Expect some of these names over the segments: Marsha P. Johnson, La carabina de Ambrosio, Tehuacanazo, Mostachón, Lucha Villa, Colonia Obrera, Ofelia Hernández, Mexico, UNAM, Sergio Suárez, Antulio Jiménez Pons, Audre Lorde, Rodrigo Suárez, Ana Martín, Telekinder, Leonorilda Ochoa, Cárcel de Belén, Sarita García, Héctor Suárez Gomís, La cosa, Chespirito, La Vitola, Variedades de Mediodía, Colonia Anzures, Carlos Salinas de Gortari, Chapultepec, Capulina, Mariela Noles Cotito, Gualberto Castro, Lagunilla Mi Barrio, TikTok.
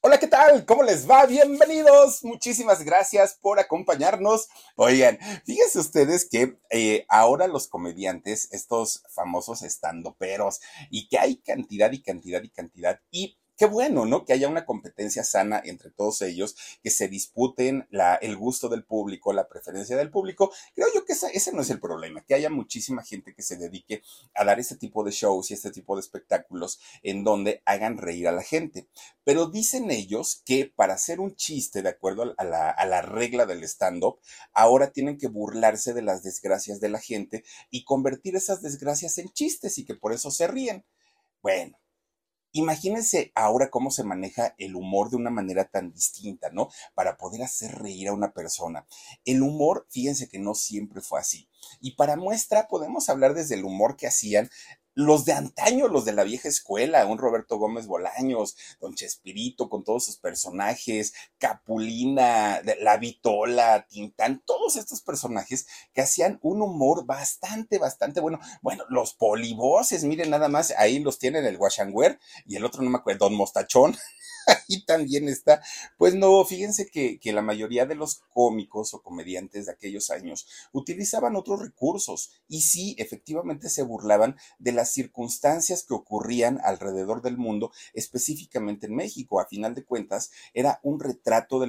Hola, ¿qué tal? ¿Cómo les va? Bienvenidos. Muchísimas gracias por acompañarnos. Oigan, fíjense ustedes que ahora los comediantes, estos famosos estandoperos, y que hay cantidad y cantidad y cantidad, y qué bueno, ¿no? Que haya una competencia sana entre todos ellos, que se disputen el gusto del público, la preferencia del público. Creo yo que ese no es el problema, que haya muchísima gente que se dedique a dar este tipo de shows y este tipo de espectáculos en donde hagan reír a la gente. Pero dicen ellos que para hacer un chiste, de acuerdo a la regla del stand-up, ahora tienen que burlarse de las desgracias de la gente y convertir esas desgracias en chistes y que por eso se ríen. Bueno. Imagínense ahora cómo se maneja el humor de una manera tan distinta, ¿no? Para poder hacer reír a una persona. El humor, fíjense que no siempre fue así. Y para muestra podemos hablar desde el humor que hacían los de antaño, los de la vieja escuela, un Roberto Gómez Bolaños, Don Chespirito con todos sus personajes, Capulina, La Vitola, Tintán, todos estos personajes que hacían un humor bastante, bastante bueno. Bueno, los polivoces, miren nada más, ahí los tienen el Guachanguer y el otro no me acuerdo, Don Mostachón. Ahí también está. Pues no, fíjense que la mayoría de los cómicos o comediantes de aquellos años utilizaban otros recursos y sí, efectivamente se burlaban de las circunstancias que ocurrían alrededor del mundo, específicamente en México. A final de cuentas, era un retrato de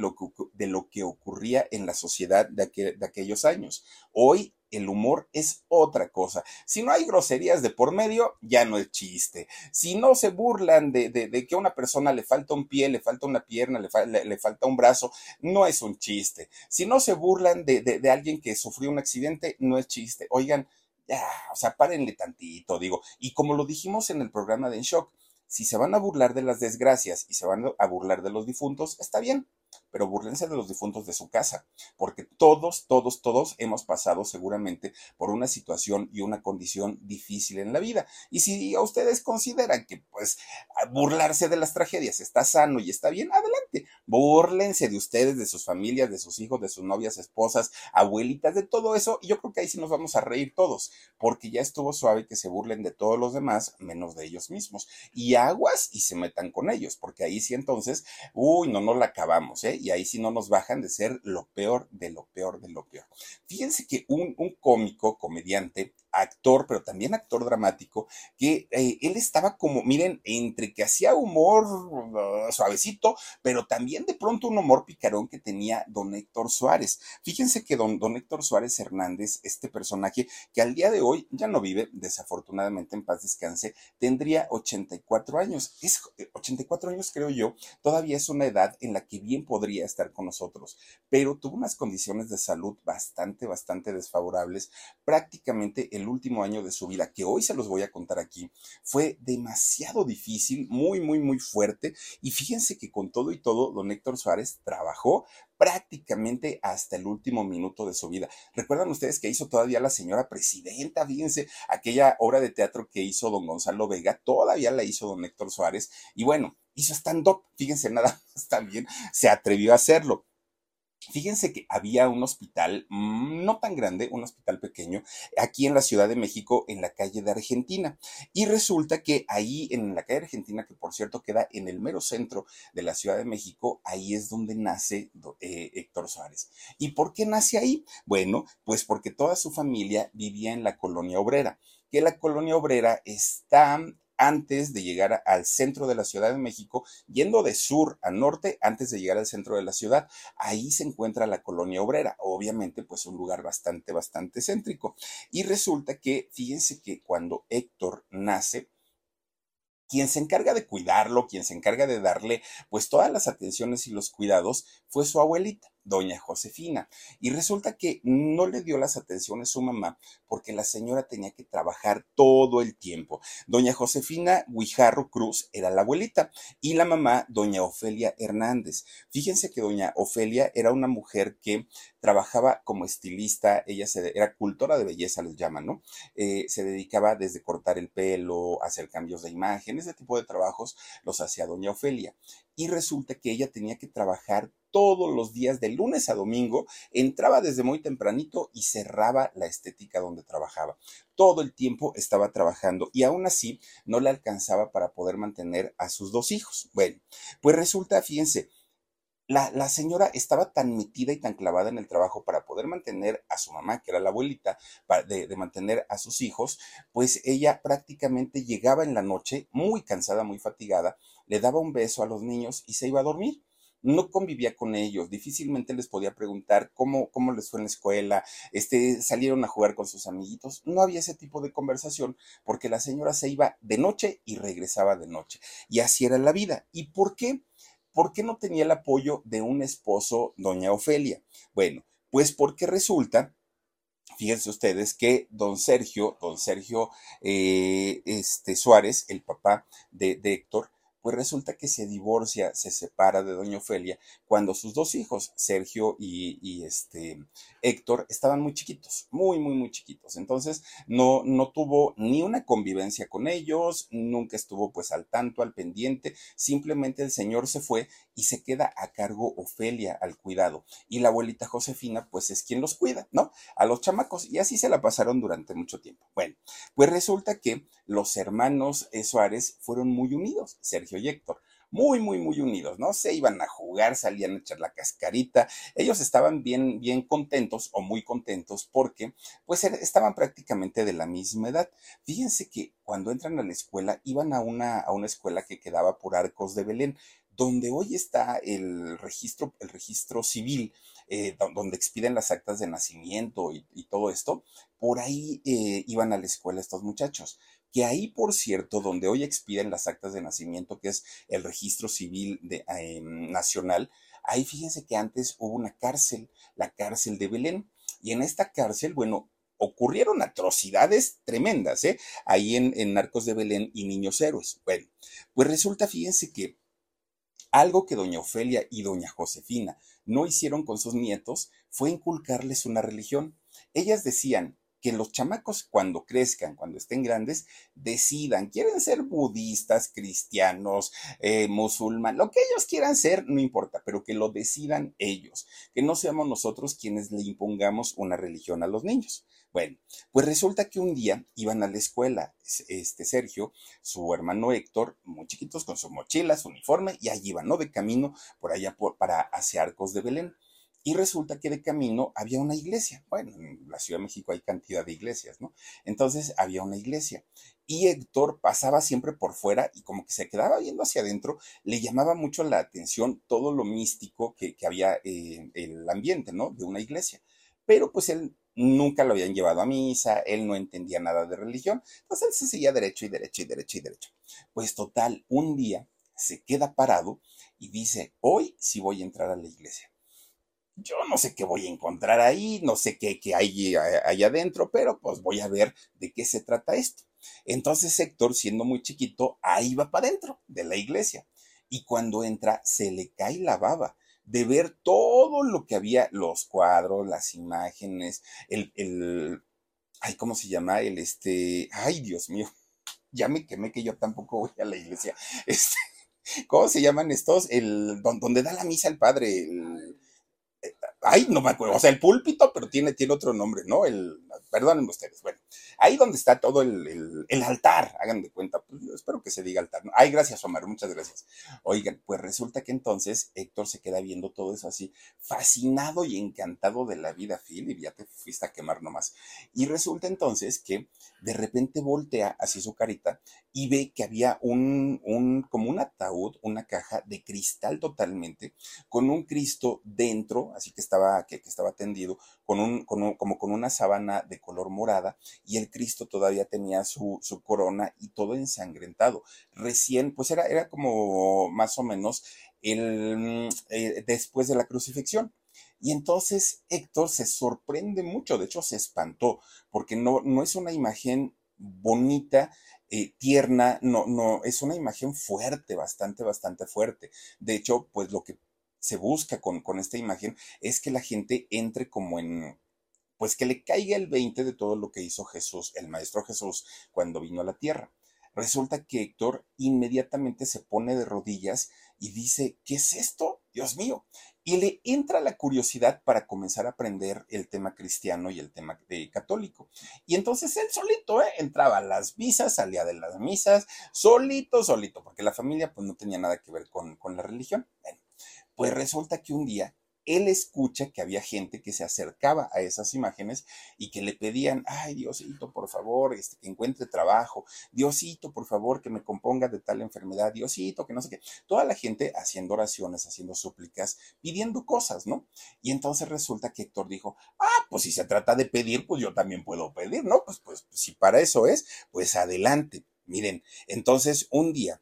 lo que ocurría en la sociedad de aquellos años. Hoy, el humor es otra cosa. Si no hay groserías de por medio, ya no es chiste. Si no se burlan de que a una persona le falta un pie, le falta una pierna, le falta un brazo, no es un chiste. Si no se burlan de alguien que sufrió un accidente, no es chiste. Oigan, ya, o sea, párenle tantito, digo. Y como lo dijimos en el programa de En Shock, si se van a burlar de las desgracias y se van a burlar de los difuntos, está bien. Pero búrlense de los difuntos de su casa, porque todos hemos pasado seguramente por una situación y una condición difícil en la vida. Y si a ustedes consideran que pues burlarse de las tragedias está sano y está bien, adelante, búrlense de ustedes, de sus familias, de sus hijos, de sus novias, esposas, abuelitas, de todo eso. Y yo creo que ahí sí nos vamos a reír todos, porque ya estuvo suave que se burlen de todos los demás, menos de ellos mismos. Y aguas y se metan con ellos, porque ahí sí entonces, no la acabamos. Y ahí sí no nos bajan de ser lo peor de lo peor de lo peor. Fíjense que un cómico, comediante, actor, pero también actor dramático, que él estaba como, miren, entre que hacía humor suavecito, pero también de pronto un humor picarón que tenía don Héctor Suárez. Fíjense que don Héctor Suárez Hernández, este personaje que al día de hoy ya no vive, desafortunadamente, en paz descanse, tendría 84 años. 84 años, creo yo, todavía es una edad en la que bien podría estar con nosotros, pero tuvo unas condiciones de salud bastante, bastante desfavorables. Prácticamente el último año de su vida, que hoy se los voy a contar aquí, fue demasiado difícil, muy, muy, muy fuerte. Y fíjense que con todo y todo, don Héctor Suárez trabajó prácticamente hasta el último minuto de su vida. ¿Recuerdan ustedes que hizo todavía la señora presidenta? Fíjense, aquella obra de teatro que hizo don Gonzalo Vega, todavía la hizo don Héctor Suárez. Y bueno, hizo stand-up, fíjense, nada más también se atrevió a hacerlo. Fíjense que había un hospital no tan grande, un hospital pequeño, aquí en la Ciudad de México, en la calle de Argentina. Y resulta que ahí, en la calle de Argentina, que por cierto queda en el mero centro de la Ciudad de México, ahí es donde nace Héctor Suárez. ¿Y por qué nace ahí? Bueno, pues porque toda su familia vivía en la Colonia Obrera, que la Colonia Obrera está antes de llegar al centro de la Ciudad de México, yendo de sur a norte antes de llegar al centro de la ciudad. Ahí se encuentra la Colonia Obrera, obviamente pues un lugar bastante céntrico. Y resulta que, fíjense que cuando Héctor nace, quien se encarga de cuidarlo, quien se encarga de darle pues todas las atenciones y los cuidados fue su abuelita, doña Josefina. Y resulta que no le dio las atenciones su mamá porque la señora tenía que trabajar todo el tiempo. Doña Josefina Guijarro Cruz era la abuelita y la mamá, doña Ofelia Hernández. Fíjense que doña Ofelia era una mujer que trabajaba como estilista, era cultora de belleza, les llaman, ¿no? Se dedicaba desde cortar el pelo, hacer cambios de imagen, ese tipo de trabajos los hacía doña Ofelia. Y resulta que ella tenía que trabajar todos los días, de lunes a domingo, entraba desde muy tempranito y cerraba la estética donde trabajaba. Todo el tiempo estaba trabajando y aún así no le alcanzaba para poder mantener a sus dos hijos. Bueno, pues resulta, fíjense, la señora estaba tan metida y tan clavada en el trabajo para poder mantener a su mamá, que era la abuelita, de mantener a sus hijos, pues ella prácticamente llegaba en la noche, muy cansada, muy fatigada, le daba un beso a los niños y se iba a dormir. No convivía con ellos, difícilmente les podía preguntar cómo les fue en la escuela, salieron a jugar con sus amiguitos. No había ese tipo de conversación porque la señora se iba de noche y regresaba de noche. Y así era la vida. ¿Y por qué? ¿Por qué no tenía el apoyo de un esposo, doña Ofelia? Bueno, pues porque resulta, fíjense ustedes, que don Sergio Suárez, el papá de Héctor, pues resulta que se divorcia, se separa de doña Ofelia cuando sus dos hijos, Sergio y Héctor, estaban muy chiquitos, muy chiquitos. Entonces no tuvo ni una convivencia con ellos, nunca estuvo pues al tanto, al pendiente. Simplemente el señor se fue y se queda a cargo Ofelia al cuidado. Y la abuelita Josefina pues es quien los cuida, ¿no? A los chamacos, y así se la pasaron durante mucho tiempo. Bueno, pues resulta que los hermanos Suárez fueron muy unidos, Sergio y Héctor, muy unidos, ¿no? Se iban a jugar, salían a echar la cascarita. Ellos estaban bien contentos o muy contentos porque pues estaban prácticamente de la misma edad. Fíjense que cuando entran a la escuela, iban a una escuela que quedaba por Arcos de Belén, donde hoy está el registro civil, donde expiden las actas de nacimiento y todo esto. Por ahí iban a la escuela estos muchachos. Que ahí, por cierto, donde hoy expiden las actas de nacimiento, que es el registro civil nacional, ahí fíjense que antes hubo una cárcel, la cárcel de Belén, y en esta cárcel, bueno, ocurrieron atrocidades tremendas, ahí en Arcos de Belén y Niños Héroes. Bueno, pues resulta, fíjense que algo que doña Ofelia y doña Josefina no hicieron con sus nietos fue inculcarles una religión. Ellas decían que los chamacos cuando crezcan, cuando estén grandes, decidan, quieren ser budistas, cristianos, musulmanes, lo que ellos quieran ser, no importa, pero que lo decidan ellos, que no seamos nosotros quienes le impongamos una religión a los niños. Bueno, pues resulta que un día iban a la escuela, Sergio, su hermano Héctor, muy chiquitos, con su mochila, su uniforme, y allí iban, ¿no? De camino por allá hacia Arcos de Belén. Y resulta que de camino había una iglesia. Bueno, en la Ciudad de México hay cantidad de iglesias, ¿no? Entonces había una iglesia. Y Héctor pasaba siempre por fuera y como que se quedaba viendo hacia adentro, le llamaba mucho la atención todo lo místico que había el ambiente, ¿no? De una iglesia. Pero pues él nunca lo habían llevado a misa, él no entendía nada de religión. Entonces él se seguía derecho. Pues total, un día se queda parado y dice, hoy sí voy a entrar a la iglesia. Yo no sé qué voy a encontrar ahí, no sé qué hay allá adentro, pero pues voy a ver de qué se trata esto. Entonces Héctor, siendo muy chiquito, ahí va para adentro de la iglesia. Y cuando entra, se le cae la baba de ver todo lo que había, los cuadros, las imágenes, ¿cómo se llama? Ay, Dios mío, ya me quemé que yo tampoco voy a la iglesia. ¿Cómo se llaman estos? Donde da la misa el padre, no me acuerdo, o sea, el púlpito, pero tiene otro nombre, ¿no? Perdónenme ustedes, bueno, Ahí donde está todo el altar, hagan de cuenta, pues yo espero que se diga altar. Ay, gracias, Omar, muchas gracias. Oigan, pues resulta que entonces Héctor se queda viendo todo eso así, fascinado y encantado de la vida, Philip, ya te fuiste a quemar nomás. Y resulta entonces que de repente voltea hacia su carita y ve que había como un ataúd, una caja de cristal totalmente, con un Cristo dentro, así que estaba tendido, como con una sábana de color morada, y el Cristo todavía tenía su corona y todo ensangrentado. Recién, pues era como más o menos después de la crucifixión. Y entonces Héctor se sorprende mucho, de hecho se espantó, porque no es una imagen bonita, tierna, no, es una imagen fuerte, bastante fuerte. De hecho, pues lo que se busca con esta imagen es que la gente entre como en, pues que le caiga el 20 de todo lo que hizo Jesús, el Maestro Jesús, cuando vino a la tierra. Resulta que Héctor inmediatamente se pone de rodillas y dice, ¿qué es esto? Dios mío. Y le entra la curiosidad para comenzar a aprender el tema cristiano y el tema católico. Y entonces él solito, entraba a las misas, salía de las misas, solito, porque la familia pues no tenía nada que ver con la religión. Bueno, pues resulta que un día él escucha que había gente que se acercaba a esas imágenes y que le pedían, ay, Diosito, por favor, que encuentre trabajo, Diosito, por favor, que me componga de tal enfermedad, Diosito, que no sé qué. Toda la gente haciendo oraciones, haciendo súplicas, pidiendo cosas, ¿no? Y entonces resulta que Héctor dijo, pues si se trata de pedir, pues yo también puedo pedir, ¿no? Pues si para eso es, pues adelante. Miren, entonces un día,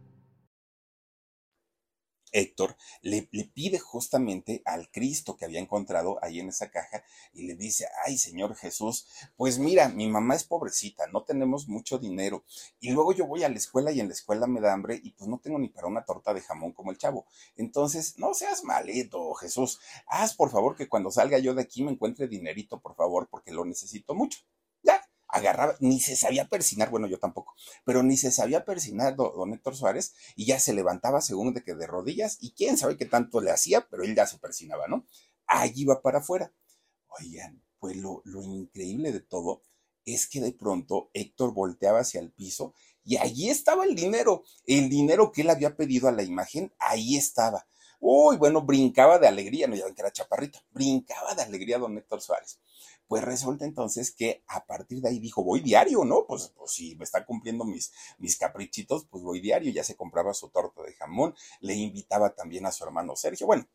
Héctor le pide justamente al Cristo que había encontrado ahí en esa caja y le dice, ay, Señor Jesús, pues mira, mi mamá es pobrecita, no tenemos mucho dinero y luego yo voy a la escuela y en la escuela me da hambre y pues no tengo ni para una torta de jamón como el chavo. Entonces, no seas malito, Jesús, haz por favor que cuando salga yo de aquí me encuentre dinerito, por favor, porque lo necesito mucho. Agarraba, ni se sabía persignar, bueno, yo tampoco, pero ni se sabía persignar don Héctor Suárez y ya se levantaba según de que de rodillas y quién sabe qué tanto le hacía, pero él ya se persignaba, ¿no? Allí iba para afuera. Oigan, pues lo increíble de todo es que de pronto Héctor volteaba hacia el piso y allí estaba el dinero que él había pedido a la imagen, ahí estaba. Uy, bueno, brincaba de alegría, no, ya ven que era chaparrito, brincaba de alegría don Héctor Suárez. Pues resulta entonces que a partir de ahí dijo, voy diario, ¿no? Pues si me está cumpliendo mis caprichitos, pues voy diario. Ya se compraba su torta de jamón, le invitaba también a su hermano Sergio. Bueno,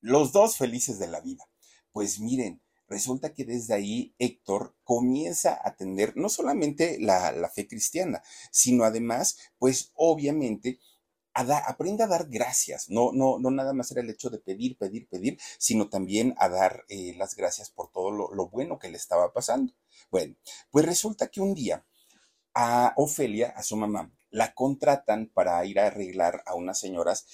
los dos felices de la vida. Pues miren, resulta que desde ahí Héctor comienza a tener no solamente la fe cristiana, sino además, pues obviamente, aprende a dar gracias, no nada más era el hecho de pedir, sino también a dar las gracias por todo lo bueno que le estaba pasando. Bueno, pues resulta que un día a Ofelia, a su mamá, la contratan para ir a arreglar a unas señoras,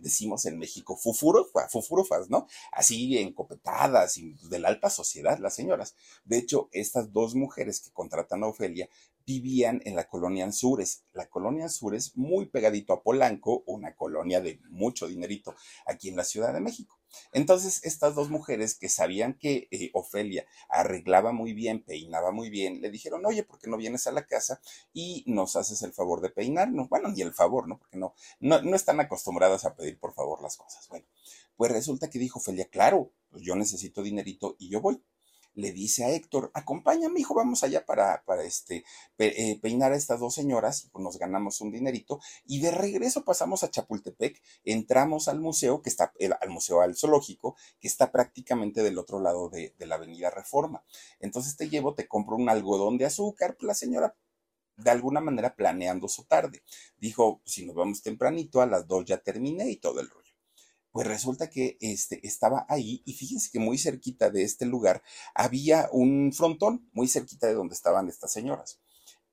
decimos en México, fufurufas, ¿no? Así encopetadas y de la alta sociedad las señoras. De hecho, estas dos mujeres que contratan a Ofelia vivían en la colonia Anzures. La colonia Anzures, muy pegadito a Polanco, una colonia de mucho dinerito aquí en la Ciudad de México. Entonces, estas dos mujeres que sabían que Ofelia arreglaba muy bien, peinaba muy bien, le dijeron, oye, ¿por qué no vienes a la casa y nos haces el favor de peinarnos? Bueno, ni el favor, ¿no? Porque no están acostumbradas a pedir por favor las cosas. Bueno, pues resulta que dijo Ofelia, claro, pues yo necesito dinerito y yo voy. Le dice a Héctor, acompáñame, hijo, vamos allá para peinar a estas dos señoras, pues nos ganamos un dinerito y de regreso pasamos a Chapultepec, entramos al museo, que está al museo al zoológico, que está prácticamente del otro lado de la avenida Reforma. Entonces te llevo, te compro un algodón de azúcar, la señora de alguna manera planeando su tarde. Dijo, si nos vamos tempranito, a las 2 ya terminé y todo el rollo. Pues resulta que estaba ahí, y fíjense que muy cerquita de este lugar había un frontón, muy cerquita de donde estaban estas señoras.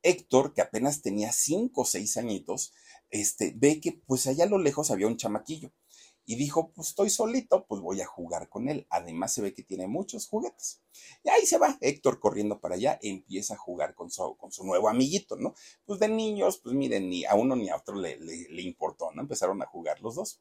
Héctor, que apenas tenía 5 o 6 añitos, ve que pues allá a lo lejos había un chamaquillo y dijo, pues estoy solito, pues voy a jugar con él. Además se ve que tiene muchos juguetes. Y ahí se va Héctor corriendo para allá, empieza a jugar con su nuevo amiguito, ¿no? Pues de niños, pues miren, ni a uno ni a otro le importó, ¿no? Empezaron a jugar los dos.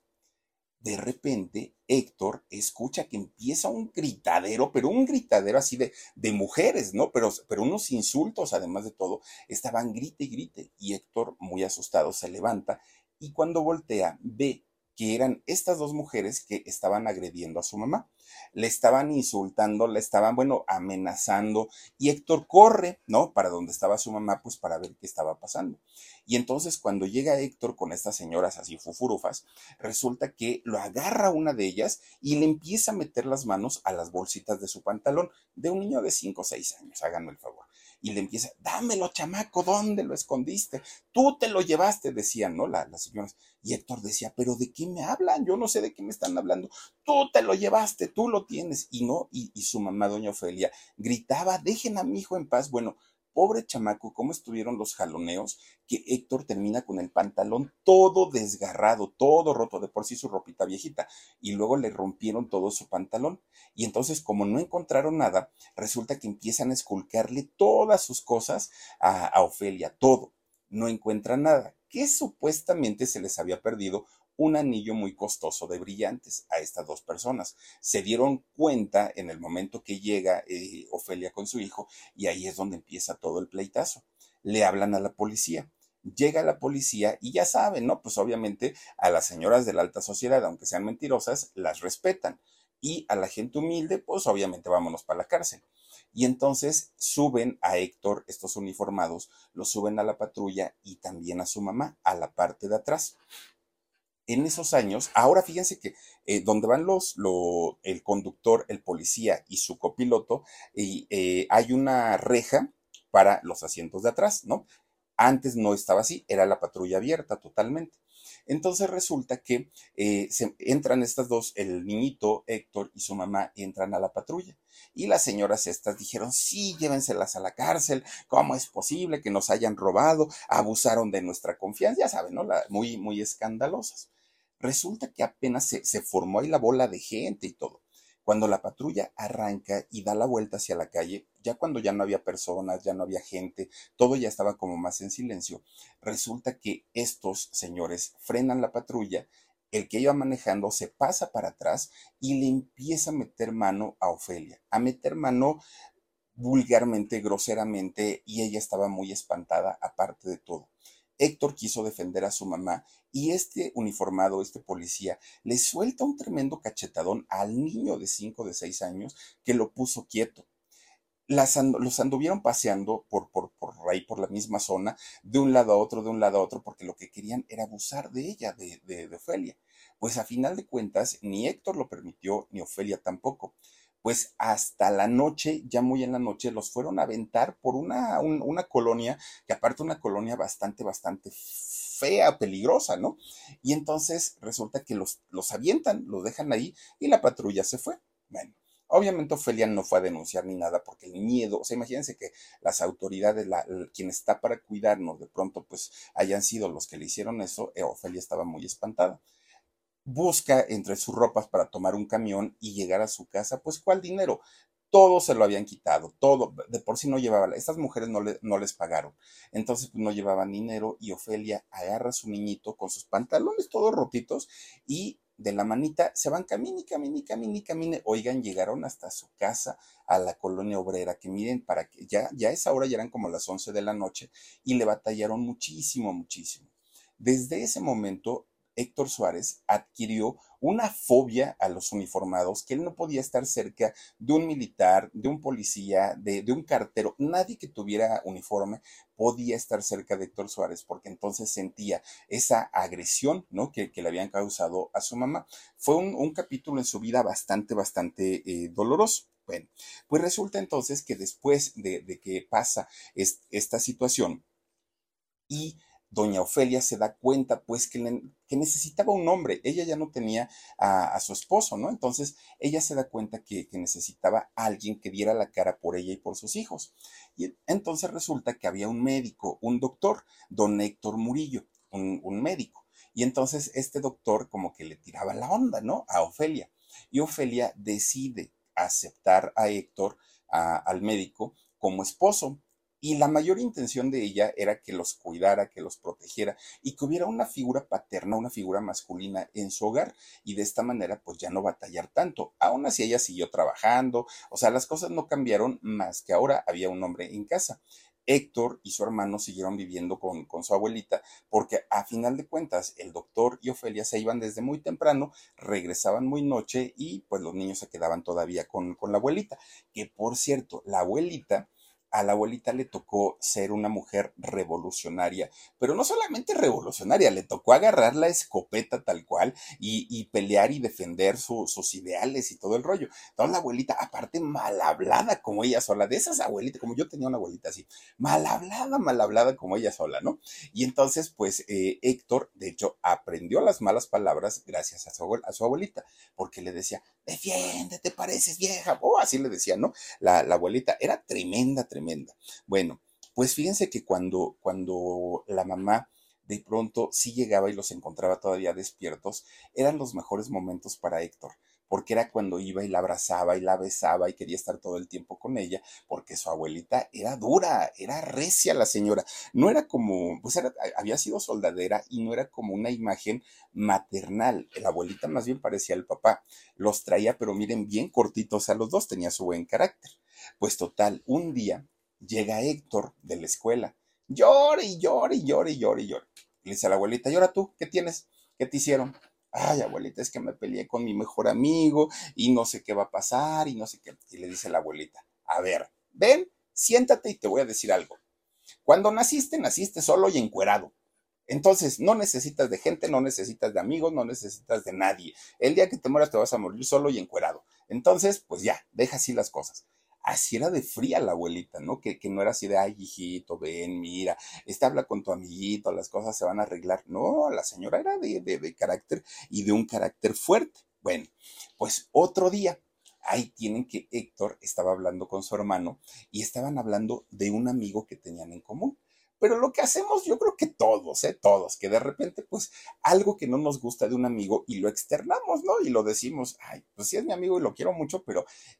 De repente, Héctor escucha que empieza un gritadero, pero un gritadero así de mujeres, ¿no? Pero unos insultos, además de todo, estaban grite y grite. Y Héctor, muy asustado, se levanta y cuando voltea, ve que eran estas dos mujeres que estaban agrediendo a su mamá. Le estaban insultando, le estaban, bueno, amenazando. Y Héctor corre, ¿no? Para donde estaba su mamá, pues para ver qué estaba pasando. Y entonces cuando llega Héctor con estas señoras así fufurufas, resulta que lo agarra una de ellas y le empieza a meter las manos a las bolsitas de su pantalón, de un niño de 5 o 6 años, háganme el favor. Y le empieza, dámelo, chamaco, ¿dónde lo escondiste? Tú te lo llevaste, decían, ¿no? Las señoras. Y Héctor decía, ¿pero de qué me hablan? Yo no sé de qué me están hablando. Tú te lo llevaste, tú lo tienes. Y no, y su mamá, doña Ofelia, gritaba, dejen a mi hijo en paz. Bueno, pobre chamaco, cómo estuvieron los jaloneos, que Héctor termina con el pantalón todo desgarrado, todo roto, de por sí su ropita viejita, y luego le rompieron todo su pantalón, y entonces como no encontraron nada, resulta que empiezan a esculcarle todas sus cosas a Ofelia, todo, no encuentran nada, que supuestamente se les había perdido un anillo muy costoso de brillantes a estas dos personas. Se dieron cuenta en el momento que llega Ofelia con su hijo, y ahí es donde empieza todo el pleitazo. Le hablan a la policía. Llega la policía y ya saben, ¿no? Pues obviamente a las señoras de la alta sociedad, aunque sean mentirosas, las respetan. Y a la gente humilde, pues obviamente vámonos para la cárcel. Y entonces suben a Héctor, estos uniformados, lo suben a la patrulla y también a su mamá, a la parte de atrás. En esos años, ahora fíjense que donde van el conductor, el policía y su copiloto, hay una reja para los asientos de atrás, ¿no? Antes no estaba así, era la patrulla abierta totalmente. Entonces resulta que entran estas dos, el niñito Héctor y su mamá entran a la patrulla. Y las señoras estas dijeron, sí, llévenselas a la cárcel, ¿cómo es posible que nos hayan robado? Abusaron de nuestra confianza, ya saben, ¿no? Muy, muy escandalosas. Resulta que apenas se formó ahí la bola de gente y todo. Cuando la patrulla arranca y da la vuelta hacia la calle, ya cuando ya no había personas, ya no había gente, todo ya estaba como más en silencio, resulta que estos señores frenan la patrulla, el que iba manejando se pasa para atrás y le empieza a meter mano a Ofelia, a meter mano vulgarmente, groseramente, y ella estaba muy espantada aparte de todo. Héctor quiso defender a su mamá y este uniformado, este policía, le suelta un tremendo cachetadón al niño de 5 o de 6 años que lo puso quieto. Los anduvieron paseando por ahí, por la misma zona, de un lado a otro, porque lo que querían era abusar de ella, de Ofelia. Pues a final de cuentas, ni Héctor lo permitió, ni Ofelia tampoco. Pues hasta la noche, ya muy en la noche, los fueron a aventar por una colonia, que aparte una colonia bastante fea, peligrosa, ¿no? Y entonces resulta que los avientan, los dejan ahí y la patrulla se fue. Bueno, obviamente Ofelia no fue a denunciar ni nada porque el miedo, o sea, imagínense que las autoridades, quien está para cuidarnos, de pronto pues hayan sido los que le hicieron eso, Ofelia estaba muy espantada. Busca entre sus ropas para tomar un camión y llegar a su casa, pues ¿cuál dinero? Todo se lo habían quitado, todo, de por sí no llevaban, estas mujeres no les pagaron, entonces pues, no llevaban dinero y Ofelia agarra a su niñito con sus pantalones todos rotitos y de la manita se van camine, oigan, llegaron hasta su casa a la Colonia Obrera, que miren, para que ya a esa hora ya eran como las 11 de la noche y le batallaron muchísimo. Desde ese momento Héctor Suárez adquirió una fobia a los uniformados, que él no podía estar cerca de un militar, de un policía, de un cartero, nadie que tuviera uniforme podía estar cerca de Héctor Suárez, porque entonces sentía esa agresión, ¿no? que le habían causado a su mamá. Fue un capítulo en su vida bastante doloroso. Bueno, pues resulta entonces que después de que pasa esta situación y doña Ofelia se da cuenta pues que que necesitaba un hombre. Ella ya no tenía a su esposo, ¿no? Entonces ella se da cuenta que necesitaba a alguien que diera la cara por ella y por sus hijos. Y entonces resulta que había un médico, un doctor, don Héctor Murillo, un médico. Y entonces este doctor como que le tiraba la onda, ¿no? A Ofelia. Y Ofelia decide aceptar a Héctor, al médico, como esposo. Y la mayor intención de ella era que los cuidara, que los protegiera y que hubiera una figura paterna, una figura masculina en su hogar, y de esta manera pues ya no batallar tanto. Aún así ella siguió trabajando, o sea, las cosas no cambiaron más que ahora había un hombre en casa. Héctor y su hermano siguieron viviendo con su abuelita porque a final de cuentas el doctor y Ofelia se iban desde muy temprano, regresaban muy noche y pues los niños se quedaban todavía con la abuelita, que por cierto, a la abuelita le tocó ser una mujer revolucionaria, pero no solamente revolucionaria, le tocó agarrar la escopeta tal cual y pelear y defender sus ideales y todo el rollo. Entonces la abuelita, aparte mal hablada como ella sola, de esas abuelitas, como yo tenía una abuelita así, mal hablada como ella sola, ¿no? Y entonces pues Héctor, de hecho, aprendió las malas palabras gracias a su abuelita, porque le decía, defiéndete, pareces vieja, o así le decía, ¿no? La abuelita era tremenda. Bueno, pues fíjense que cuando la mamá de pronto sí llegaba y los encontraba todavía despiertos, eran los mejores momentos para Héctor, porque era cuando iba y la abrazaba y la besaba y quería estar todo el tiempo con ella, porque su abuelita era dura, era recia la señora, no era como, pues había sido soldadera y no era como una imagen maternal, la abuelita más bien parecía el papá, los traía pero miren bien cortitos a los dos, tenía su buen carácter. Pues total, un día llega Héctor de la escuela, llora. Le dice a la abuelita, ¿y ahora tú qué tienes? ¿Qué te hicieron? Ay, abuelita, es que me peleé con mi mejor amigo y no sé qué va a pasar y no sé qué. Y le dice la abuelita, a ver, ven, siéntate y te voy a decir algo. Cuando naciste, naciste solo y encuerado. Entonces, no necesitas de gente, no necesitas de amigos, no necesitas de nadie. El día que te mueras te vas a morir solo y encuerado. Entonces, pues ya, deja así las cosas. Así era de fría la abuelita, ¿no? Que no era así de, ay, hijito, ven, mira, habla con tu amiguito, las cosas se van a arreglar. No, la señora era de carácter y de un carácter fuerte. Bueno, pues otro día, ahí tienen que Héctor estaba hablando con su hermano y estaban hablando de un amigo que tenían en común. Pero lo que hacemos, yo creo que todos, que de repente, pues, algo que no nos gusta de un amigo y lo externamos, ¿no? Y lo decimos, ay, pues sí es mi amigo y lo quiero mucho, pero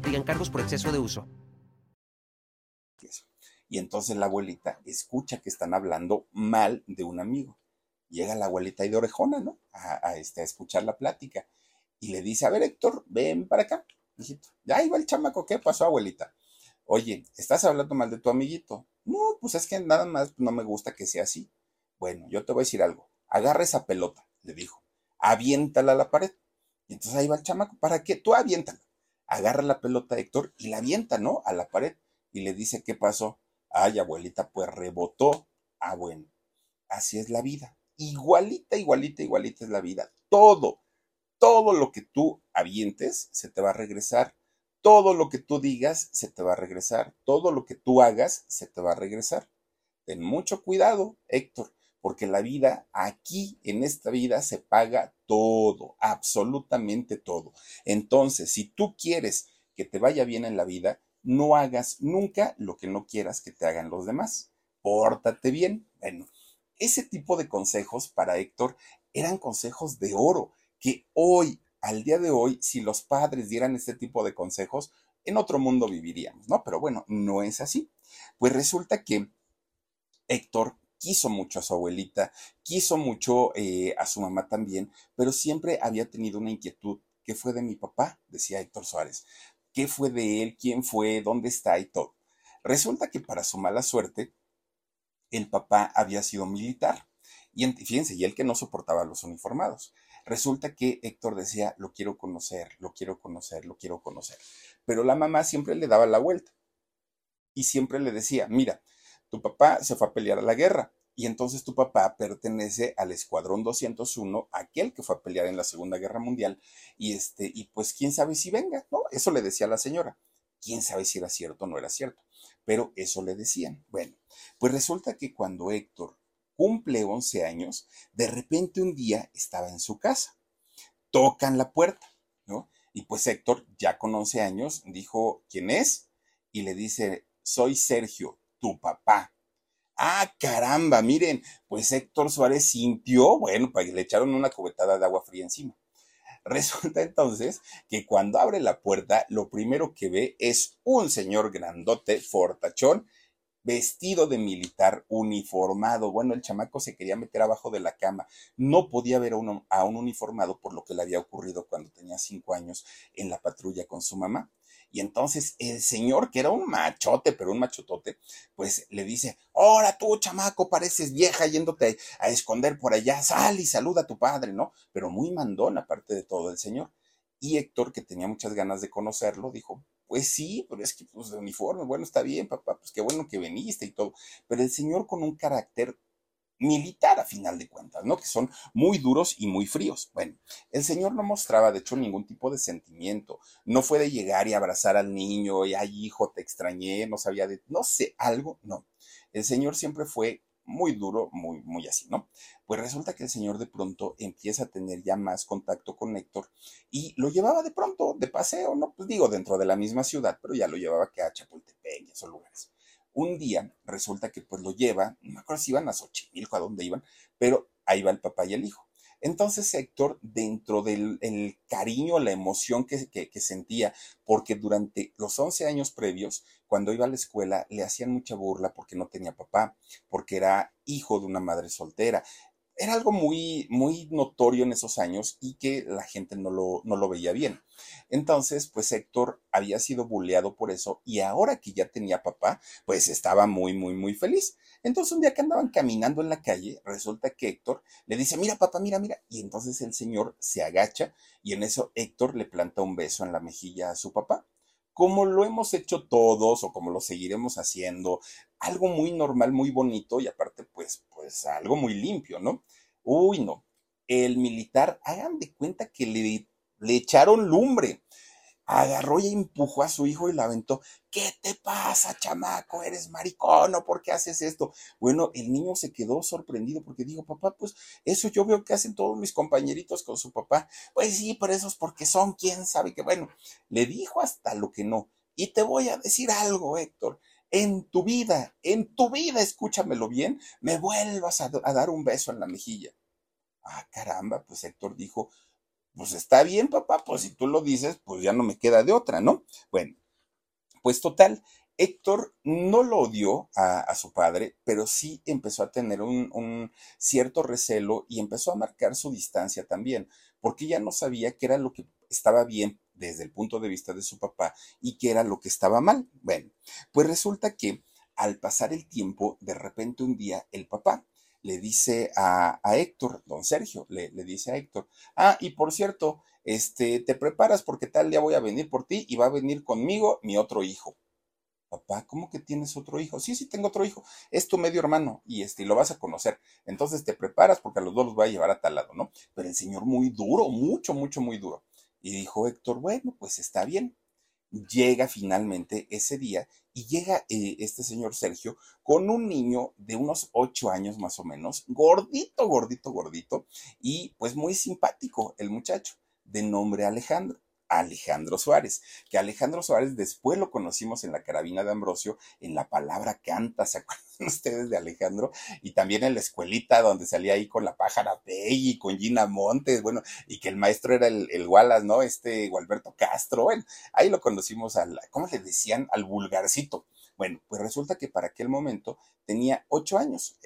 aplican cargos por exceso de uso. Y entonces la abuelita escucha que están hablando mal de un amigo. Llega la abuelita ahí de orejona, ¿no? A escuchar la plática. Y le dice, a ver, Héctor, ven para acá, hijito. Ya ahí va el chamaco. ¿Qué pasó, abuelita? Oye, estás hablando mal de tu amiguito. No, pues es que nada más no me gusta que sea así. Bueno, yo te voy a decir algo. Agarra esa pelota, le dijo. Aviéntala a la pared. Y entonces ahí va el chamaco. ¿Para qué? Tú aviéntala. Agarra la pelota, Héctor, y la avienta, ¿no? A la pared. Y le dice, ¿qué pasó? Ay, abuelita, pues rebotó. Ah, bueno. Así es la vida. Igualita es la vida. Todo lo que tú avientes se te va a regresar. Todo lo que tú digas se te va a regresar, todo lo que tú hagas se te va a regresar. Ten mucho cuidado, Héctor, porque la vida, aquí en esta vida, se paga todo, absolutamente todo. Entonces, si tú quieres que te vaya bien en la vida, no hagas nunca lo que no quieras que te hagan los demás. Pórtate bien. Bueno, ese tipo de consejos para Héctor eran consejos de oro que hoy, al día de hoy, si los padres dieran este tipo de consejos, en otro mundo viviríamos, ¿no? Pero bueno, no es así. Pues resulta que Héctor quiso mucho a su abuelita, quiso mucho a su mamá también, pero siempre había tenido una inquietud. ¿Qué fue de mi papá? Decía Héctor Suárez. ¿Qué fue de él? ¿Quién fue? ¿Dónde está? Y todo. Resulta que para su mala suerte, el papá había sido militar. Y fíjense, y él que no soportaba a los uniformados. Resulta que Héctor decía, lo quiero conocer, lo quiero conocer, lo quiero conocer. Pero la mamá siempre le daba la vuelta. Y siempre le decía, mira, tu papá se fue a pelear a la guerra. Y entonces tu papá pertenece al Escuadrón 201, aquel que fue a pelear en la Segunda Guerra Mundial, y pues quién sabe si venga, ¿no? Eso le decía la señora. Quién sabe si era cierto o no era cierto, pero eso le decían. Bueno, pues resulta que cuando Héctor cumple 11 años, de repente un día estaba en su casa, tocan la puerta, ¿no? Y pues Héctor, ya con 11 años, dijo, ¿quién es? Y le dice, soy Sergio, tu papá. ¡Ah, caramba! Miren, pues Héctor Suárez sintió, bueno, pues le echaron una cubetada de agua fría encima. Resulta entonces que cuando abre la puerta, lo primero que ve es un señor grandote, fortachón, vestido de militar, uniformado. Bueno, el chamaco se quería meter abajo de la cama. No podía ver a un uniformado por lo que le había ocurrido cuando tenía 5 años en la patrulla con su mamá. Y entonces el señor, que era un machote, pero un machotote, pues le dice, ahora tú, chamaco, pareces vieja yéndote a esconder por allá, sal y saluda a tu padre, ¿no? Pero muy mandón, aparte de todo, el señor. Y Héctor, que tenía muchas ganas de conocerlo, dijo, pues sí, pero es que pues de uniforme, bueno, está bien, papá, pues qué bueno que viniste y todo. Pero el señor con un carácter militar, a final de cuentas, ¿no? Que son muy duros y muy fríos. Bueno, el señor no mostraba, de hecho, ningún tipo de sentimiento. No fue de llegar y abrazar al niño y, ay, hijo, te extrañé, no sabía de, no sé, algo, no. El señor siempre fue muy duro, muy, muy así, ¿no? Pues resulta que el señor de pronto empieza a tener ya más contacto con Héctor y lo llevaba de pronto de paseo, ¿no? Pues digo, dentro de la misma ciudad, pero ya lo llevaba que a Chapultepec y esos lugares. Un día resulta que pues lo lleva, no me acuerdo si iban a Xochimilco, a dónde iban, pero ahí va el papá y el hijo. Entonces Héctor, dentro del cariño, la emoción que sentía, porque durante los 11 años previos, cuando iba a la escuela, le hacían mucha burla porque no tenía papá, porque era hijo de una madre soltera. Era algo muy, muy notorio en esos años y que la gente no lo veía bien. Entonces, pues Héctor había sido bulleado por eso y ahora que ya tenía papá, pues estaba muy, muy, muy feliz. Entonces, un día que andaban caminando en la calle, resulta que Héctor le dice, mira papá, mira, mira. Y entonces el señor se agacha y en eso Héctor le planta un beso en la mejilla a su papá. Como lo hemos hecho todos o como lo seguiremos haciendo, algo muy normal, muy bonito y aparte pues algo muy limpio, ¿no? Uy, no, el militar, hagan de cuenta que le echaron lumbre, agarró y empujó a su hijo y la aventó. ¿Qué te pasa, chamaco? ¿Eres maricón o por qué haces esto? Bueno, el niño se quedó sorprendido porque dijo, papá, pues eso yo veo que hacen todos mis compañeritos con su papá. Pues sí, pero eso es porque son, quién sabe qué. Bueno, le dijo hasta lo que no. Y te voy a decir algo, Héctor. En tu vida, escúchamelo bien, me vuelvas a dar un beso en la mejilla. Ah, caramba, pues Héctor dijo, pues está bien, papá, pues si tú lo dices, pues ya no me queda de otra, ¿no? Bueno, pues total, Héctor no lo odió a su padre, pero sí empezó a tener un cierto recelo y empezó a marcar su distancia también, porque ya no sabía qué era lo que estaba bien desde el punto de vista de su papá y qué era lo que estaba mal. Bueno, pues resulta que al pasar el tiempo, de repente un día el papá le dice a Héctor, don Sergio, le dice a Héctor, ah, y por cierto, te preparas porque tal día voy a venir por ti y va a venir conmigo mi otro hijo. Papá, ¿cómo que tienes otro hijo? Sí, tengo otro hijo, es tu medio hermano y lo vas a conocer, entonces te preparas porque a los dos los voy a llevar a tal lado, ¿no? Pero el señor muy duro, mucho, mucho, muy duro. Y dijo Héctor, bueno, pues está bien. Llega finalmente ese día y llega este señor Sergio con un niño de unos 8 años más o menos, gordito, gordito, gordito y pues muy simpático el muchacho, de nombre Alejandro Suárez, que Alejandro Suárez después lo conocimos en la carabina de Ambrosio, en La Palabra Canta, ¿se acuerdan ustedes de Alejandro? Y también en la escuelita donde salía ahí con la Pájara Peggy, con Gina Montes, bueno, y que el maestro era el Wallace, ¿no? Gualberto Castro, bueno, ahí lo conocimos ¿cómo le decían? Al vulgarcito. Bueno, pues resulta que para aquel momento tenía 8 años,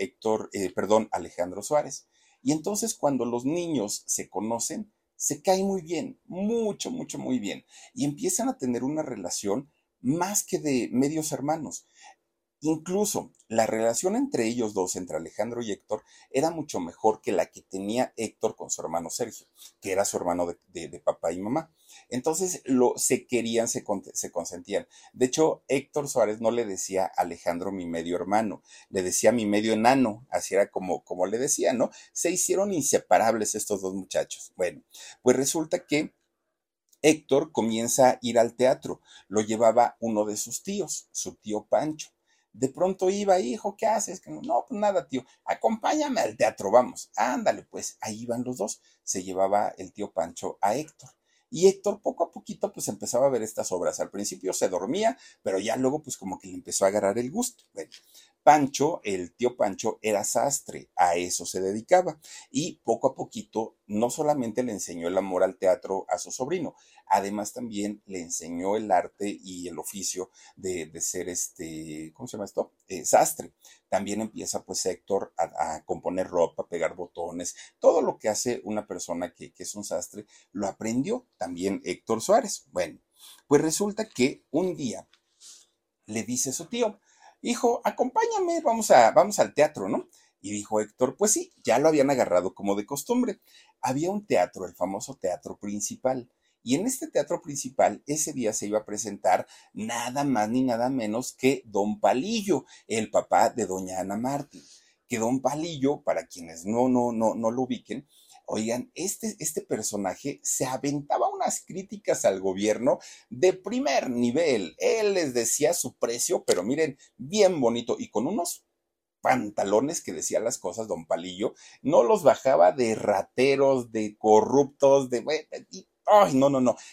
Alejandro Suárez. Y entonces cuando los niños se conocen, se cae muy bien, mucho, mucho, muy bien. Y empiezan a tener una relación más que de medios hermanos. Incluso la relación entre ellos dos, entre Alejandro y Héctor, era mucho mejor que la que tenía Héctor con su hermano Sergio, que era su hermano de papá y mamá. Entonces se querían, se consentían. De hecho, Héctor Suárez no le decía a Alejandro mi medio hermano, le decía mi medio enano, así era como le decía, ¿no? Se hicieron inseparables estos dos muchachos. Bueno, pues resulta que Héctor comienza a ir al teatro, lo llevaba uno de sus tíos, su tío Pancho. De pronto iba, hijo, ¿qué haces? No, pues nada, tío, acompáñame al teatro, vamos. Ándale, pues, ahí iban los dos. Se llevaba el tío Pancho a Héctor. Y Héctor poco a poquito pues empezaba a ver estas obras. Al principio se dormía, pero ya luego pues como que le empezó a agarrar el gusto. Bueno, Pancho, el tío Pancho, era sastre, a eso se dedicaba. Y poco a poquito no solamente le enseñó el amor al teatro a su sobrino, además también le enseñó el arte y el oficio de ser ¿cómo se llama esto? Sastre. También empieza pues Héctor a componer ropa, pegar botones, todo lo que hace una persona que es un sastre, lo aprendió también Héctor Suárez. Bueno, pues resulta que un día le dice a su tío, hijo, acompáñame, vamos al teatro, ¿no? Y dijo Héctor, pues sí, ya lo habían agarrado como de costumbre. Había un teatro, el famoso teatro principal. Y en este teatro principal, ese día se iba a presentar nada más ni nada menos que Don Palillo, el papá de Doña Ana Martín. Que Don Palillo, para quienes no lo ubiquen, oigan, este personaje se aventaba unas críticas al gobierno de primer nivel. Él les decía su precio, pero miren, bien bonito y con unos pantalones que decía las cosas Don Palillo. No los bajaba de rateros, de corruptos, ¡ay, no!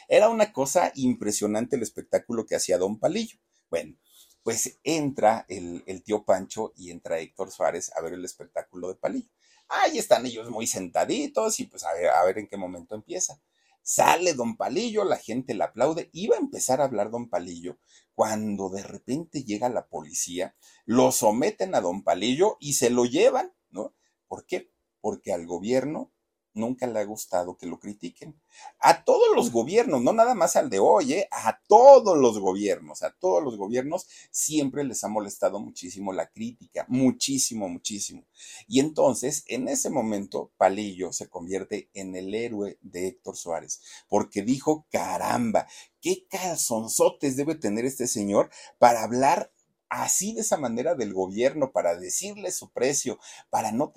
Era una cosa impresionante el espectáculo que hacía Don Palillo. Bueno, pues entra el tío Pancho y entra Héctor Suárez a ver el espectáculo de Palillo. Ahí están ellos muy sentaditos y pues a ver en qué momento empieza. Sale Don Palillo, la gente le aplaude. Iba a empezar a hablar Don Palillo cuando de repente llega la policía, lo someten a Don Palillo y se lo llevan, ¿no? ¿Por qué? Porque al gobierno nunca le ha gustado que lo critiquen. A todos los gobiernos, no nada más al de hoy, a todos los gobiernos siempre les ha molestado muchísimo la crítica, muchísimo. Y entonces, en ese momento, Palillo se convierte en el héroe de Héctor Suárez, porque dijo, caramba, qué calzonzotes debe tener este señor para hablar así de esa manera del gobierno, para decirle su precio, para no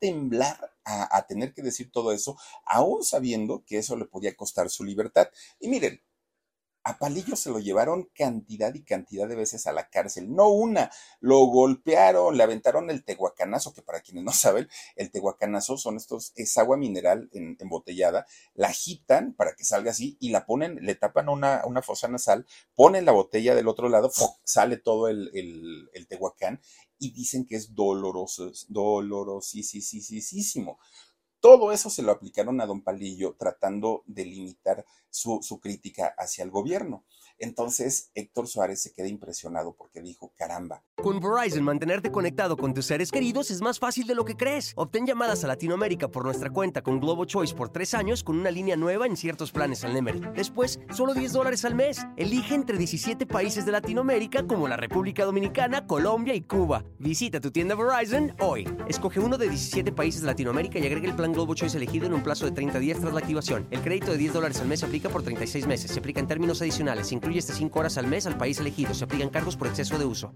temblar a tener que decir todo eso, aún sabiendo que eso le podía costar su libertad. Y miren, a Palillo se lo llevaron cantidad y cantidad de veces a la cárcel, no una, lo golpearon, le aventaron el tehuacanazo, que para quienes no saben, el tehuacanazo es agua mineral embotellada, la agitan para que salga así y la ponen, le tapan una fosa nasal, ponen la botella del otro lado, ¡pum! Sale todo el tehuacán y dicen que es dolorosísimo. Todo eso se lo aplicaron a Don Palillo tratando de limitar su crítica hacia el gobierno. Entonces, Héctor Suárez se queda impresionado porque dijo, caramba. Con Verizon, mantenerte conectado con tus seres queridos es más fácil de lo que crees. Obtén llamadas a Latinoamérica por nuestra cuenta con GloboChoice por 3 años con una línea nueva en ciertos planes al Nemer. Después, solo $10 al mes. Elige entre 17 países de Latinoamérica como la República Dominicana, Colombia y Cuba. Visita tu tienda Verizon hoy. Escoge uno de 17 países de Latinoamérica y agrega el plan GloboChoice elegido en un plazo de 30 días tras la activación. El crédito de $10 al mes se aplica por 36 meses. Se aplica en términos adicionales. Incluye hasta 5 horas al mes al país elegido. Se aplican cargos por exceso de uso.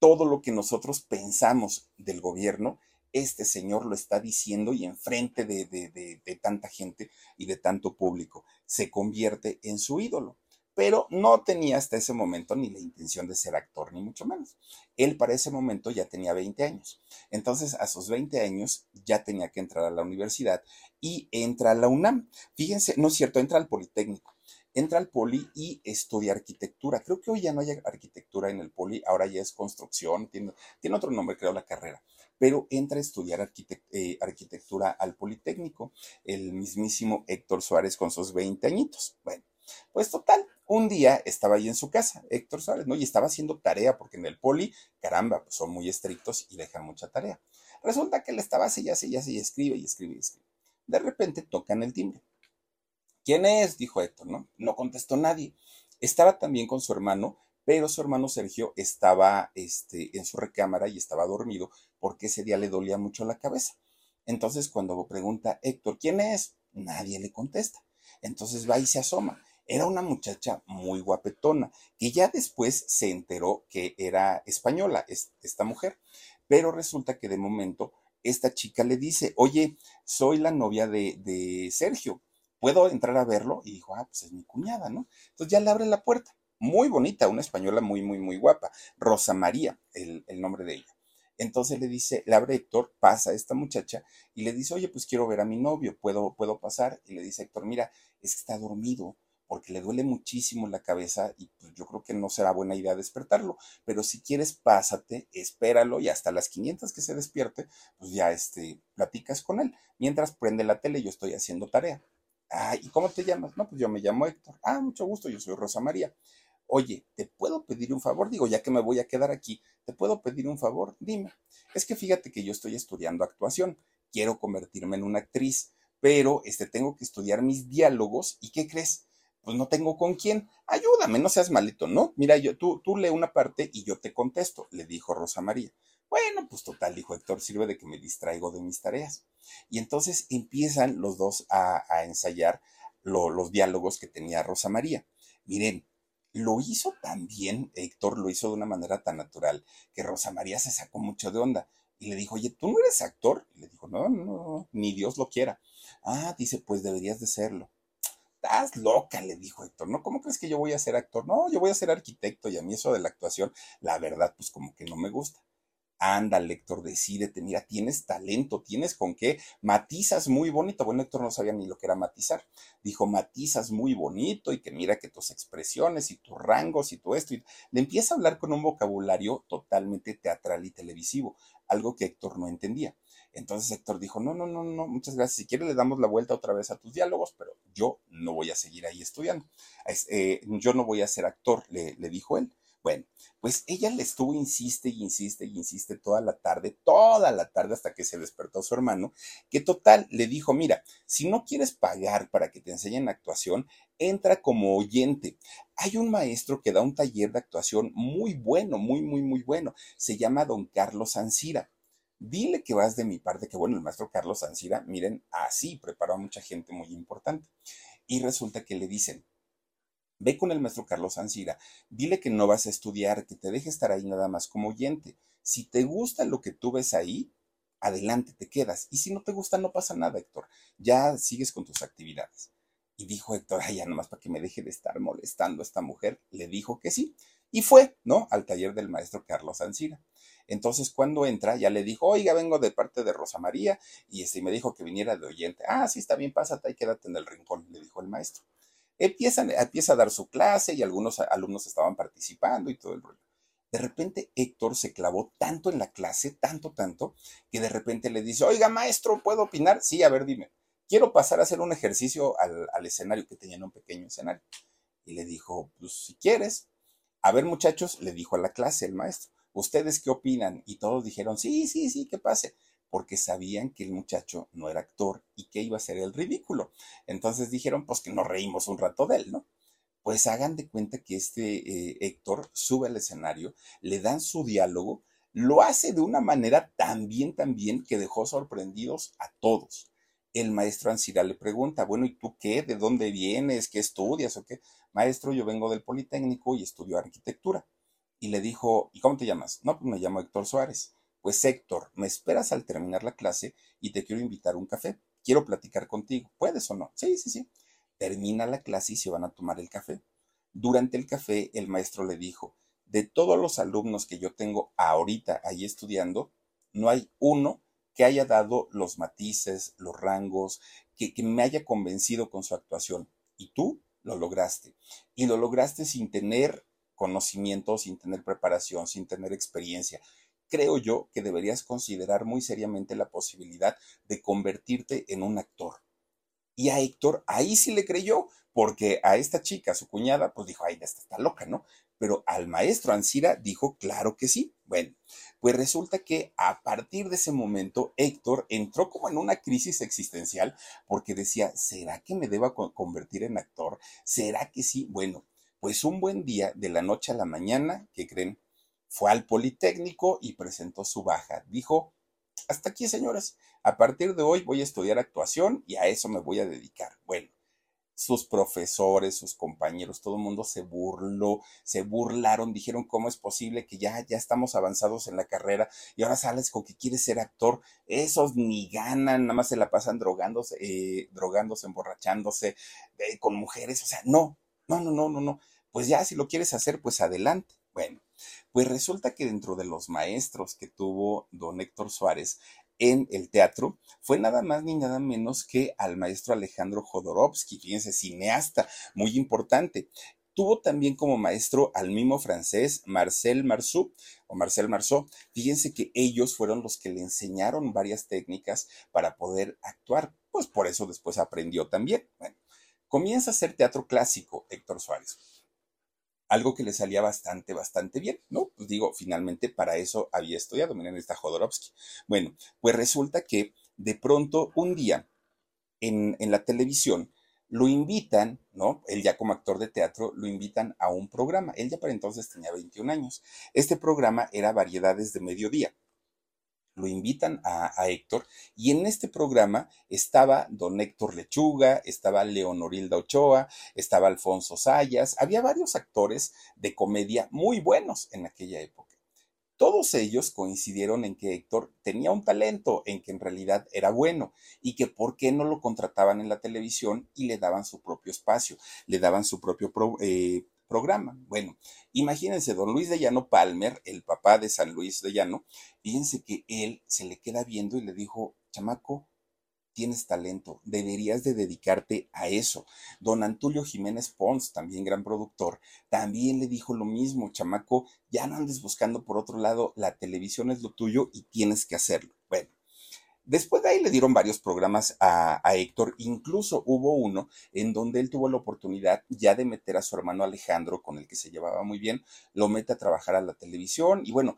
Todo lo que nosotros pensamos del gobierno, este señor lo está diciendo y enfrente de tanta gente y de tanto público. Se convierte en su ídolo. Pero no tenía hasta ese momento ni la intención de ser actor, ni mucho menos. Él para ese momento ya tenía 20 años. Entonces, a sus 20 años ya tenía que entrar a la universidad y entra a la UNAM. Fíjense, no es cierto, entra al Politécnico. Entra al Poli y estudia arquitectura. Creo que hoy ya no hay arquitectura en el Poli, ahora ya es construcción, tiene otro nombre, creo, la carrera. Pero entra a estudiar arquitectura al Politécnico, el mismísimo Héctor Suárez con sus 20 añitos. Bueno, pues total. Un día estaba ahí en su casa, Héctor Suárez, ¿no? Y estaba haciendo tarea, porque en el Poli, caramba, pues son muy estrictos y dejan mucha tarea. Resulta que él estaba así, escribe. De repente tocan el timbre. ¿Quién es? Dijo Héctor, ¿no? No contestó nadie. Estaba también con su hermano, pero su hermano Sergio estaba en su recámara y estaba dormido porque ese día le dolía mucho la cabeza. Entonces cuando pregunta Héctor, ¿quién es? Nadie le contesta. Entonces va y se asoma. Era una muchacha muy guapetona y ya después se enteró que era española esta mujer. Pero resulta que de momento esta chica le dice, oye, soy la novia de Sergio, ¿puedo entrar a verlo? Y dijo, pues es mi cuñada, ¿no? Entonces ya le abre la puerta. Muy bonita, una española muy, muy, muy guapa. Rosa María, el nombre de ella. Entonces le dice, le abre Héctor, pasa esta muchacha y le dice, oye, pues quiero ver a mi novio, ¿puedo pasar? Y le dice Héctor, mira, es que está dormido porque le duele muchísimo la cabeza y pues yo creo que no será buena idea despertarlo, pero si quieres pásate, espéralo y hasta las 500 que se despierte, pues ya platicas con él. Mientras prende la tele, yo estoy haciendo tarea. ¿Y cómo te llamas? No, pues yo me llamo Héctor. Mucho gusto, yo soy Rosa María. Oye, ¿te puedo pedir un favor? Digo, ya que me voy a quedar aquí, ¿te puedo pedir un favor? Dime. Es que fíjate que yo estoy estudiando actuación. Quiero convertirme en una actriz, pero tengo que estudiar mis diálogos. ¿Y qué crees? Pues no tengo con quién. Ayúdame, no seas malito, ¿no? Mira, tú lee una parte y yo te contesto, le dijo Rosa María. Bueno, pues total, dijo Héctor, sirve de que me distraigo de mis tareas. Y entonces empiezan los dos a ensayar los diálogos que tenía Rosa María. Miren, lo hizo tan bien, Héctor lo hizo de una manera tan natural, que Rosa María se sacó mucho de onda y le dijo, oye, ¿tú no eres actor? Y le dijo, no, no, ni Dios lo quiera. Dice, pues deberías de serlo. Estás loca, le dijo Héctor, ¿no? ¿Cómo crees que yo voy a ser actor? No, yo voy a ser arquitecto y a mí eso de la actuación, la verdad, pues como que no me gusta. Ándale, Héctor, decídete, mira, tienes talento, tienes con qué, matizas muy bonito. Bueno, Héctor no sabía ni lo que era matizar. Dijo, matizas muy bonito y que mira que tus expresiones y tus rangos y todo esto. Y le empieza a hablar con un vocabulario totalmente teatral y televisivo, algo que Héctor no entendía. Entonces Héctor dijo, no, no, no, no, muchas gracias, si quieres le damos la vuelta otra vez a tus diálogos, pero yo no voy a seguir ahí estudiando. Yo no voy a ser actor, le dijo él. Bueno, pues ella le estuvo, insiste y insiste y insiste toda la tarde hasta que se despertó su hermano, que total le dijo, mira, si no quieres pagar para que te enseñen actuación, entra como oyente. Hay un maestro que da un taller de actuación muy bueno, muy, muy, muy bueno, se llama Don Carlos Ancira. Dile que vas de mi parte, que bueno, el maestro Carlos Ancira, miren, así preparó a mucha gente muy importante. Y resulta que le dicen, ve con el maestro Carlos Ancira, dile que no vas a estudiar, que te deje estar ahí nada más como oyente. Si te gusta lo que tú ves ahí, adelante, te quedas. Y si no te gusta, no pasa nada, Héctor. Ya sigues con tus actividades. Y dijo Héctor, ay, ya nomás para que me deje de estar molestando a esta mujer, le dijo que sí. Y fue, ¿no?, al taller del maestro Carlos Ancira. Entonces, cuando entra, ya le dijo, oiga, vengo de parte de Rosa María, y me dijo que viniera de oyente. Sí, está bien, pásate y quédate en el rincón, le dijo el maestro. Empieza a dar su clase y algunos alumnos estaban participando y todo el rollo. De repente Héctor se clavó tanto en la clase, tanto, que de repente le dice, oiga maestro, ¿puedo opinar? Sí, a ver, dime, quiero pasar a hacer un ejercicio al escenario, que tenían un pequeño escenario. Y le dijo, pues si quieres. A ver muchachos, le dijo a la clase el maestro, ¿ustedes qué opinan? Y todos dijeron, sí, que pase, porque sabían que el muchacho no era actor y que iba a ser el ridículo. Entonces dijeron, pues que nos reímos un rato de él, ¿no? Pues hagan de cuenta que Héctor sube al escenario, le dan su diálogo, lo hace de una manera tan bien que dejó sorprendidos a todos. El maestro Ancira le pregunta, bueno, ¿y tú qué? ¿De dónde vienes? ¿Qué estudias o qué? Maestro, yo vengo del Politécnico y estudio arquitectura. Y le dijo, ¿y cómo te llamas? No, pues me llamo Héctor Suárez. Pues Héctor, me esperas al terminar la clase y te quiero invitar a un café. Quiero platicar contigo. ¿Puedes o no? Sí. Termina la clase y se van a tomar el café. Durante el café, el maestro le dijo, de todos los alumnos que yo tengo ahorita ahí estudiando, no hay uno que haya dado los matices, los rangos, que me haya convencido con su actuación. Y tú lo lograste. Y lo lograste sin tener conocimiento, sin tener preparación, sin tener experiencia. Creo yo que deberías considerar muy seriamente la posibilidad de convertirte en un actor. Y a Héctor ahí sí le creyó, porque a esta chica, su cuñada, pues dijo, ay, esta está loca, ¿no? Pero al maestro Ancira dijo, claro que sí. Bueno, pues resulta que a partir de ese momento, Héctor entró como en una crisis existencial, porque decía, ¿será que me deba convertir en actor? ¿Será que sí? Bueno, Pues un buen día, de la noche a la mañana, ¿qué creen? Fue al Politécnico y presentó su baja. Dijo, hasta aquí, señoras, a partir de hoy voy a estudiar actuación y a eso me voy a dedicar. Bueno, sus profesores, sus compañeros, todo el mundo se burló, se burlaron, dijeron, ¿cómo es posible que ya estamos avanzados en la carrera y ahora sales con que quieres ser actor? Esos ni ganan, nada más se la pasan drogándose, emborrachándose, con mujeres, o sea, no. Pues ya, si lo quieres hacer, pues adelante. Bueno, pues resulta que dentro de los maestros que tuvo don Héctor Suárez en el teatro, fue nada más ni nada menos que al maestro Alejandro Jodorowsky, fíjense, cineasta, muy importante. Tuvo también como maestro al mismo francés Marcel Marceau. Fíjense que ellos fueron los que le enseñaron varias técnicas para poder actuar, pues por eso después aprendió también. Bueno, comienza a hacer teatro clásico Héctor Suárez, algo que le salía bastante bien, ¿no? Pues digo, finalmente para eso había estudiado, miren, está Jodorowsky. Bueno, pues resulta que de pronto un día en la televisión lo invitan, ¿no? Él ya como actor de teatro lo invitan a un programa, él ya para entonces tenía 21 años, este programa era Variedades de Mediodía. Lo invitan a Héctor y en este programa estaba don Héctor Lechuga, estaba Leonorilda Ochoa, estaba Alfonso Sayas, había varios actores de comedia muy buenos en aquella época. Todos ellos coincidieron en que Héctor tenía un talento, en que en realidad era bueno y que por qué no lo contrataban en la televisión y le daban su propio espacio, le daban su propio programa. Bueno, imagínense, don Luis de Llano Palmer, el papá de San Luis de Llano, fíjense que él se le queda viendo y le dijo, chamaco, tienes talento, deberías de dedicarte a eso. Don Antulio Jiménez Pons, también gran productor, también le dijo lo mismo, chamaco, ya no andes buscando por otro lado, la televisión es lo tuyo y tienes que hacerlo. Bueno, después de ahí le dieron varios programas a Héctor, incluso hubo uno en donde él tuvo la oportunidad ya de meter a su hermano Alejandro, con el que se llevaba muy bien, lo mete a trabajar a la televisión y bueno,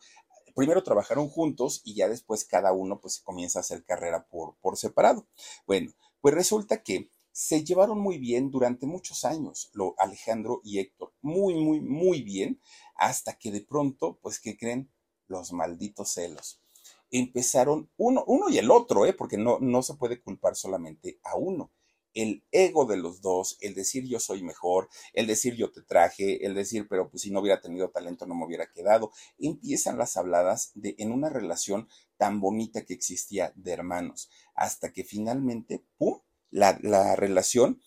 primero trabajaron juntos y ya después cada uno pues comienza a hacer carrera por separado. Bueno, pues resulta que se llevaron muy bien durante muchos años, Alejandro y Héctor, muy bien, hasta que de pronto, pues ¿qué creen? Los malditos celos. Empezaron uno y el otro, porque no se puede culpar solamente a uno. El ego de los dos, el decir yo soy mejor, el decir yo te traje, el decir pero pues si no hubiera tenido talento no me hubiera quedado. Empiezan las habladas en una relación tan bonita que existía de hermanos, hasta que finalmente, ¡pum!, la relación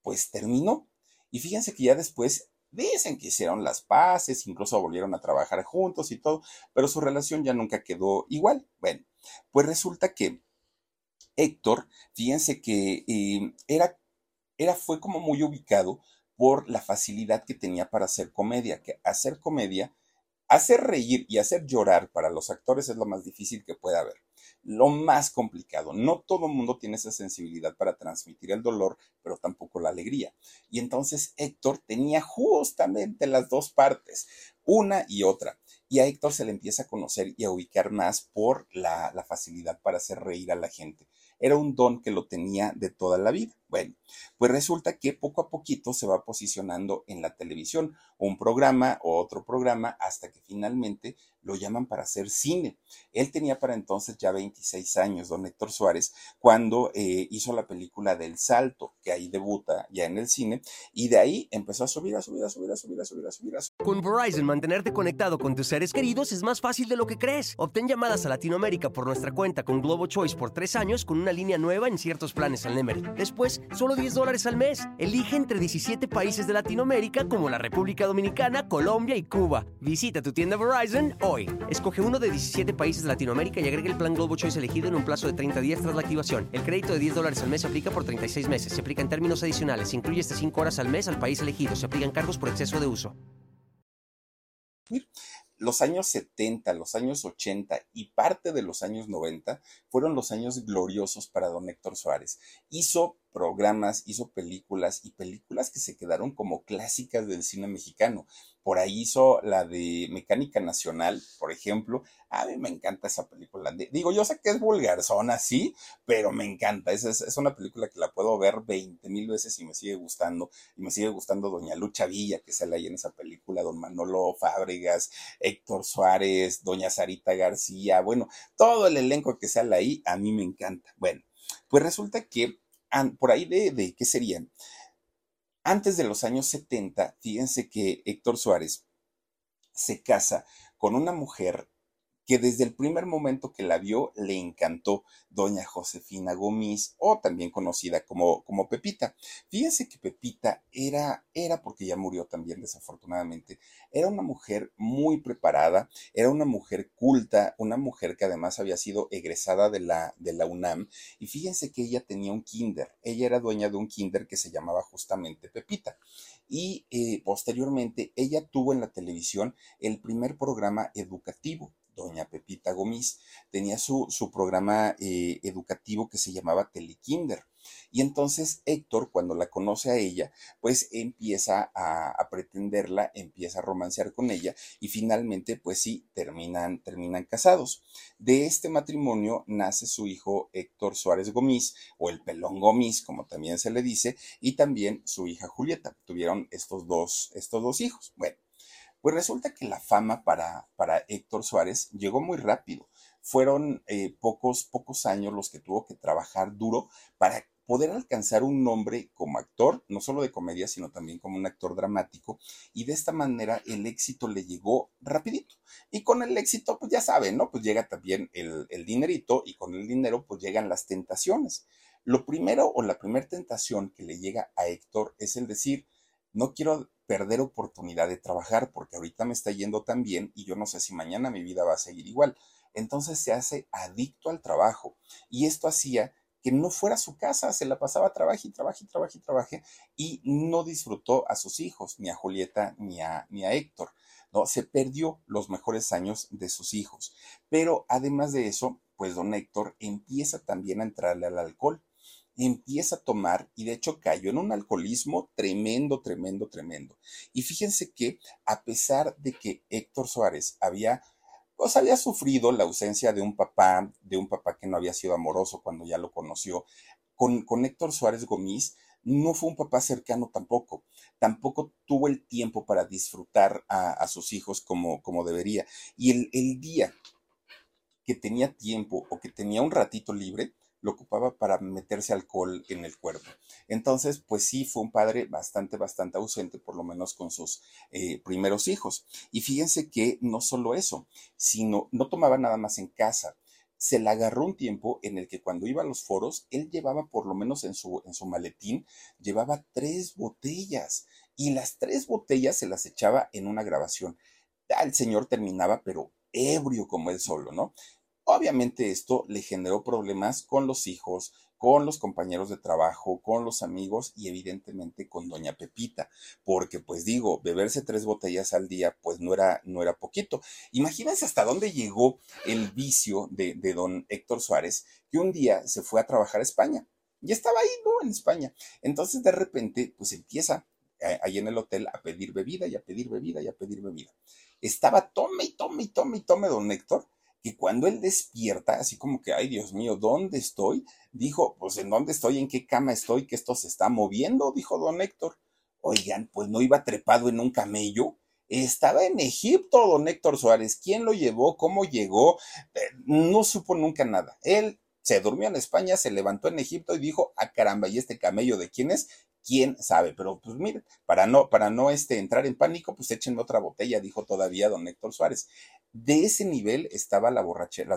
pues terminó. Y fíjense que ya después dicen que hicieron las paces, incluso volvieron a trabajar juntos y todo, pero su relación ya nunca quedó igual. Bueno, pues resulta que Héctor, fíjense que fue como muy ubicado por la facilidad que tenía para hacer comedia, hacer reír y hacer llorar para los actores es lo más difícil que puede haber, lo más complicado. No todo el mundo tiene esa sensibilidad para transmitir el dolor, pero tampoco la alegría. Y entonces Héctor tenía justamente las dos partes, una y otra. Y a Héctor se le empieza a conocer y a ubicar más por la facilidad para hacer reír a la gente. Era un don que lo tenía de toda la vida. Bueno, pues resulta que poco a poquito se va posicionando en la televisión, un programa o otro programa, hasta que finalmente lo llaman para hacer cine. Él tenía para entonces ya 26 años, don Héctor Suárez, cuando hizo la película del Salto, que ahí debuta ya en el cine, y de ahí empezó a subir. Con Verizon, mantenerte conectado con tus seres queridos es más fácil de lo que crees. Obtén llamadas a Latinoamérica por nuestra cuenta con GloboChoice por 3 años con una línea nueva en ciertos planes al Nemery. Después, solo $10 al mes. Elige entre 17 países de Latinoamérica como la República Dominicana, Colombia y Cuba. Visita tu tienda Verizon hoy. Escoge uno de 17 países de Latinoamérica y agrega el plan GloboChoice elegido en un plazo de 30 días tras la activación. El crédito de $10 al mes se aplica por 36 meses. Se aplica en términos adicionales. Se incluye hasta 5 horas al mes al país elegido. Se aplican cargos por exceso de uso. Los años 70, los años 80 y parte de los años 90 fueron los años gloriosos para don Héctor Suárez. Hizo programas, hizo películas y películas que se quedaron como clásicas del cine mexicano. Por ahí hizo la de Mecánica Nacional, por ejemplo. A mí me encanta esa película. Digo, yo sé que es vulgarzona, así, pero me encanta. Es una película que la puedo ver 20,000 veces y me sigue gustando. Y me sigue gustando Doña Lucha Villa, que sale ahí en esa película, Don Manolo Fábregas, Héctor Suárez, Doña Sarita García. Bueno, todo el elenco que sale ahí a mí me encanta. Bueno, pues resulta que por ahí de ¿qué serían? Antes de los años 70, fíjense que Héctor Suárez se casa con una mujer que desde el primer momento que la vio le encantó, doña Josefina Gómez, o también conocida como Pepita. Fíjense que Pepita era, porque ya murió también desafortunadamente, era una mujer muy preparada, era una mujer culta, una mujer que además había sido egresada de la UNAM, y fíjense que ella tenía un kinder, ella era dueña de un kinder que se llamaba justamente Pepita. Y posteriormente ella tuvo en la televisión el primer programa educativo. Doña Pepita Gomís tenía su programa educativo que se llamaba Telekinder. Y entonces Héctor, cuando la conoce a ella, pues empieza a pretenderla, empieza a romancear con ella y finalmente, pues sí, terminan casados. De este matrimonio nace su hijo Héctor Suárez Gomís, o el Pelón Gomís, como también se le dice, y también su hija Julieta. Tuvieron estos dos hijos. Bueno, pues resulta que la fama para Héctor Suárez llegó muy rápido. Fueron pocos años los que tuvo que trabajar duro para poder alcanzar un nombre como actor, no solo de comedia, sino también como un actor dramático, y de esta manera el éxito le llegó rapidito. Y con el éxito, pues ya saben, ¿no? Pues llega también el dinerito, y con el dinero pues llegan las tentaciones. Lo primero o la primera tentación que le llega a Héctor es el decir, no quiero perder oportunidad de trabajar porque ahorita me está yendo tan bien y yo no sé si mañana mi vida va a seguir igual. Entonces se hace adicto al trabajo y esto hacía que no fuera a su casa, se la pasaba trabaje y no disfrutó a sus hijos, ni a Julieta ni a Héctor, ¿no? Se perdió los mejores años de sus hijos, pero además de eso, pues don Héctor empieza también a entrarle al alcohol. Empieza a tomar y de hecho cayó en un alcoholismo tremendo. Y fíjense que a pesar de que Héctor Suárez había sufrido la ausencia de un papá que no había sido amoroso cuando ya lo conoció, con Héctor Suárez Gomís no fue un papá cercano tampoco. Tampoco tuvo el tiempo para disfrutar a sus hijos como debería. Y el día que tenía tiempo o que tenía un ratito libre, lo ocupaba para meterse alcohol en el cuerpo. Entonces, pues sí, fue un padre bastante ausente, por lo menos con sus primeros hijos. Y fíjense que no solo eso, sino no tomaba nada más en casa. Se le agarró un tiempo en el que cuando iba a los foros, él llevaba por lo menos en su maletín, llevaba 3 botellas y las 3 botellas se las echaba en una grabación. El señor terminaba, pero ebrio como él solo, ¿no? Obviamente esto le generó problemas con los hijos, con los compañeros de trabajo, con los amigos y evidentemente con doña Pepita, porque pues digo, beberse 3 botellas al día pues no era poquito. Imagínense hasta dónde llegó el vicio de don Héctor Suárez, que un día se fue a trabajar a España, y estaba ahí, ¿no? En España. Entonces de repente pues empieza ahí en el hotel a pedir bebida y a pedir bebida y a pedir bebida. Estaba tome don Héctor, que cuando él despierta, así como que, ay Dios mío, ¿dónde estoy? Dijo, pues ¿en dónde estoy? ¿En qué cama estoy? ¿Que esto se está moviendo? Dijo don Héctor. Oigan, pues no iba trepado en un camello. Estaba en Egipto don Héctor Suárez. ¿Quién lo llevó? ¿Cómo llegó? No supo nunca nada. Él se durmió en España, se levantó en Egipto y dijo, ah caramba, ¿y este camello de quién es? ¿Quién sabe? Pero pues miren, para no entrar en pánico, pues échenme otra botella, dijo todavía don Héctor Suárez. De ese nivel estaba las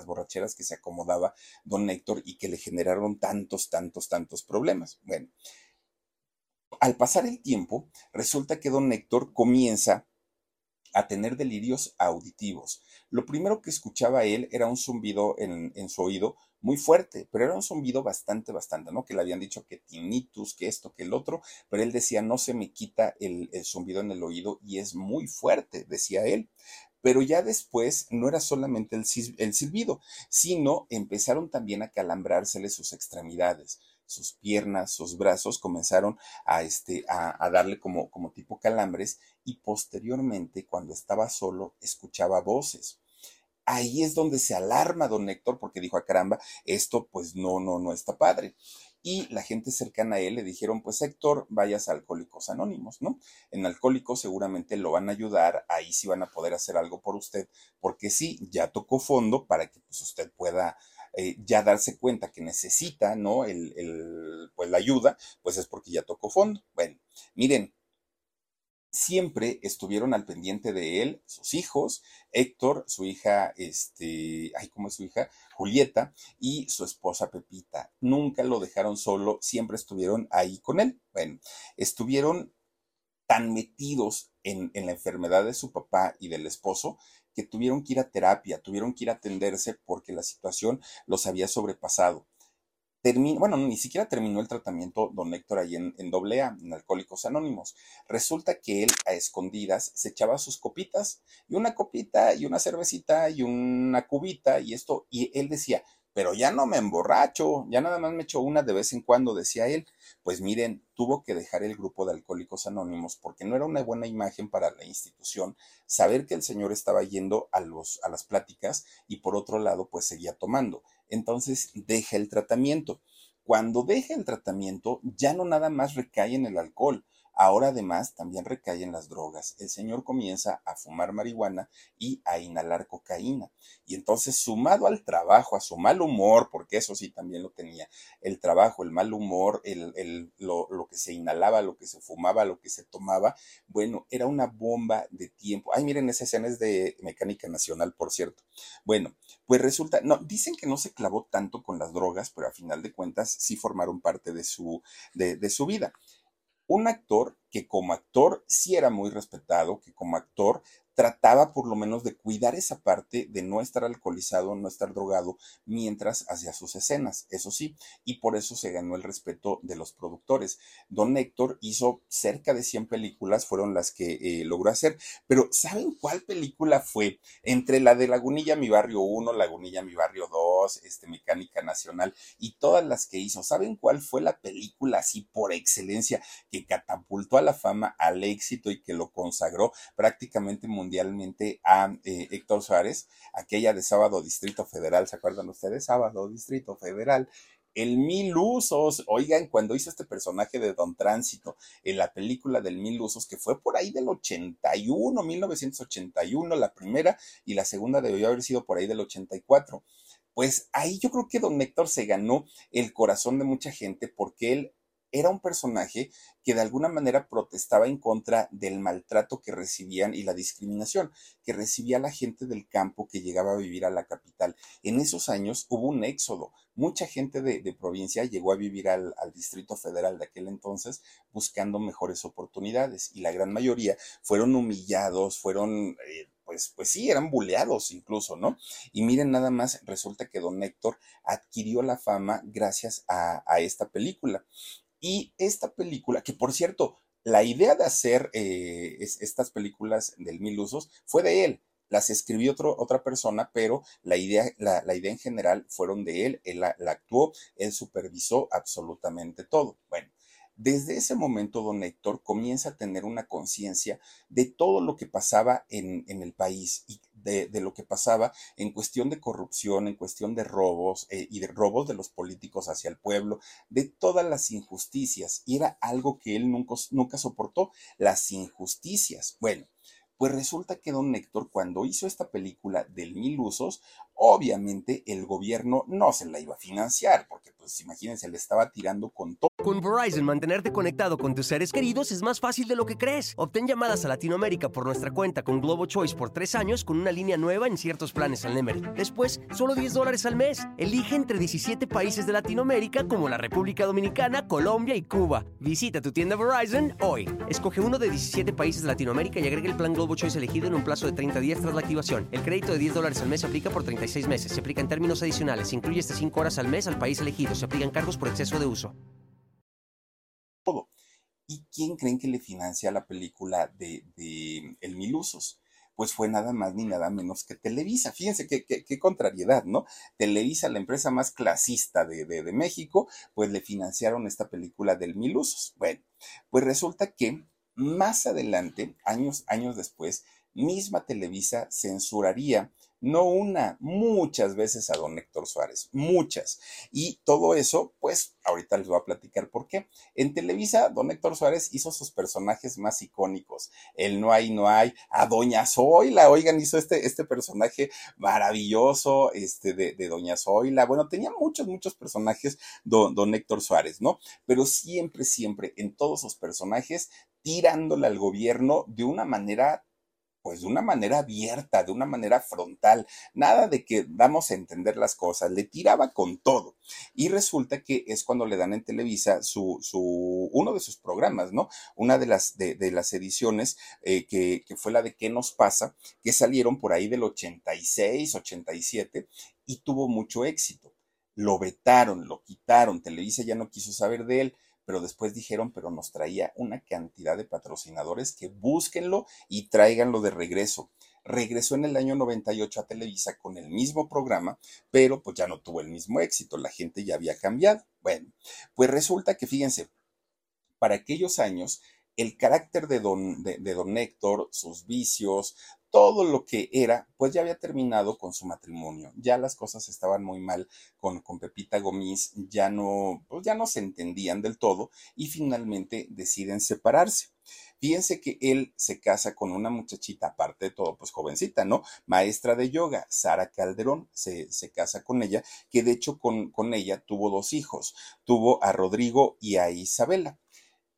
borracheras que se acomodaba don Héctor y que le generaron tantos problemas. Bueno, al pasar el tiempo, resulta que don Héctor comienza a tener delirios auditivos. Lo primero que escuchaba él era un zumbido en su oído, muy fuerte, pero era un zumbido bastante, ¿no? Que le habían dicho que tinnitus, que esto, que el otro, pero él decía, no se me quita el zumbido en el oído y es muy fuerte, decía él. Pero ya después no era solamente el silbido, sino empezaron también a calambrársele sus extremidades, sus piernas, sus brazos, comenzaron a darle como tipo calambres, y posteriormente, cuando estaba solo, escuchaba voces. Ahí es donde se alarma don Héctor, porque dijo, ah, caramba, esto pues no está padre. Y la gente cercana a él le dijeron, pues Héctor, vayas a Alcohólicos Anónimos, ¿no? En Alcohólicos seguramente lo van a ayudar, ahí sí van a poder hacer algo por usted, porque sí, ya tocó fondo para que pues, usted pueda ya darse cuenta que necesita, ¿no? Pues la ayuda, pues es porque ya tocó fondo. Bueno, miren, siempre estuvieron al pendiente de él, sus hijos, Héctor, su hija, ¿cómo es su hija? Julieta, y su esposa Pepita. Nunca lo dejaron solo, siempre estuvieron ahí con él. Bueno, estuvieron tan metidos en la enfermedad de su papá y del esposo, que tuvieron que ir a terapia, tuvieron que ir a atenderse porque la situación los había sobrepasado. Bueno, ni siquiera terminó el tratamiento don Héctor ahí en AA, en Alcohólicos Anónimos. Resulta que él a escondidas se echaba sus copitas, y una copita, y una cervecita, y una cubita, y esto, y él decía, pero ya no me emborracho, ya nada más me echo una de vez en cuando, decía él. Pues miren, tuvo que dejar el grupo de Alcohólicos Anónimos porque no era una buena imagen para la institución saber que el señor estaba yendo a las pláticas y por otro lado pues seguía tomando. Entonces deja el tratamiento. Cuando deja el tratamiento ya no nada más recae en el alcohol, ahora además también recae en las drogas. El señor comienza a fumar marihuana y a inhalar cocaína. Y entonces, sumado al trabajo, a su mal humor, porque eso sí también lo tenía, el trabajo, el mal humor, lo que se inhalaba, lo que se fumaba, lo que se tomaba, bueno, era una bomba de tiempo. Ay, miren, esa escena es de Mecánica Nacional, por cierto. Bueno, pues resulta, no, dicen que no se clavó tanto con las drogas, pero a final de cuentas sí formaron parte de su vida. Un actor que como actor sí era muy respetado, que como actor trataba por lo menos de cuidar esa parte de no estar alcoholizado, no estar drogado mientras hacía sus escenas, eso sí, y por eso se ganó el respeto de los productores. Don Héctor hizo cerca de 100 películas, fueron las que logró hacer, pero ¿saben cuál película fue? Entre la de Lagunilla Mi Barrio 1, Lagunilla Mi Barrio 2, Mecánica Nacional y todas las que hizo, ¿saben cuál fue la película así por excelencia que catapultó a la fama, al éxito y que lo consagró prácticamente mundialmente a Héctor Suárez? Aquella de Sábado Distrito Federal, ¿se acuerdan ustedes? Sábado Distrito Federal, El Mil Usos. Oigan, cuando hizo este personaje de Don Tránsito en la película del Mil Usos, que fue por ahí del 81, 1981 la primera, y la segunda debió haber sido por ahí del 84, pues ahí yo creo que don Héctor se ganó el corazón de mucha gente porque él era un personaje que de alguna manera protestaba en contra del maltrato que recibían y la discriminación que recibía la gente del campo que llegaba a vivir a la capital. En esos años hubo un éxodo. Mucha gente de provincia llegó a vivir al Distrito Federal de aquel entonces buscando mejores oportunidades y la gran mayoría fueron humillados, fueron... Pues sí, eran buleados incluso, ¿no? Y miren, nada más resulta que don Héctor adquirió la fama gracias a esta película. Y esta película, que por cierto, la idea de hacer estas películas del Mil Usos fue de él. Las escribió otra persona, pero la idea en general fueron de él. Él la actuó, él supervisó absolutamente todo. Bueno. Desde ese momento, don Héctor comienza a tener una conciencia de todo lo que pasaba en el país y de lo que pasaba en cuestión de corrupción, en cuestión de robos y de robos de los políticos hacia el pueblo, de todas las injusticias. Y era algo que él nunca soportó, las injusticias. Bueno, pues resulta que don Héctor, cuando hizo esta película del Mil Usos, obviamente el gobierno no se la iba a financiar, porque pues imagínense, le estaba tirando con todo. Con Verizon, mantenerte conectado con tus seres queridos es más fácil de lo que crees. Obtén llamadas a Latinoamérica por nuestra cuenta con GloboChoice por 3 años con una línea nueva en ciertos planes al Nemer. Después, solo $10 al mes. Elige entre 17 países de Latinoamérica como la República Dominicana, Colombia y Cuba. Visita tu tienda Verizon hoy. Escoge uno de 17 países de Latinoamérica y agrega el plan GloboChoice elegido en un plazo de 30 días tras la activación. El crédito de $10 al mes se aplica por 36 meses. Se aplica en términos adicionales. Se incluye hasta 5 horas al mes al país elegido. Se aplican cargos por exceso de uso. ¿Y quién creen que le financia la película de El Mil Usos? pues fue nada más ni nada menos que Televisa. Fíjense qué contrariedad, ¿no? Televisa, la empresa más clasista de México, pues le financiaron esta película del Mil Usos. Bueno, pues resulta que más adelante, años después, misma Televisa censuraría, no una, muchas veces a don Héctor Suárez, muchas. Y todo eso, pues, ahorita les voy a platicar por qué. En Televisa, don Héctor Suárez hizo sus personajes más icónicos. El no hay, a Doña Zoyla, oigan, hizo este personaje maravilloso, de Doña Zoyla. Bueno, tenía muchos personajes don Héctor Suárez, ¿no? Pero siempre, en todos sus personajes, tirándole al gobierno de una manera, pues de una manera abierta, de una manera frontal, nada de que damos a entender las cosas, le tiraba con todo. Y resulta que es cuando le dan en Televisa uno de sus programas, ¿no? Una de las ediciones que fue la de ¿Qué nos pasa?, que salieron por ahí del 86, 87 y tuvo mucho éxito. Lo vetaron, lo quitaron, Televisa ya no quiso saber de él. Pero después dijeron, pero nos traía una cantidad de patrocinadores que búsquenlo y tráiganlo de regreso. Regresó en el año 98 a Televisa con el mismo programa, pero pues ya no tuvo el mismo éxito, la gente ya había cambiado. Bueno, pues resulta que, fíjense, para aquellos años, el carácter de don Héctor, sus vicios, todo lo que era, pues ya había terminado con su matrimonio. Ya las cosas estaban muy mal con Pepita Gomís, ya no se entendían del todo y finalmente deciden separarse. Fíjense que él se casa con una muchachita, aparte de todo, pues jovencita, ¿no? Maestra de yoga, Sara Calderón, se casa con ella, que de hecho con ella tuvo dos hijos, tuvo a Rodrigo y a Isabela.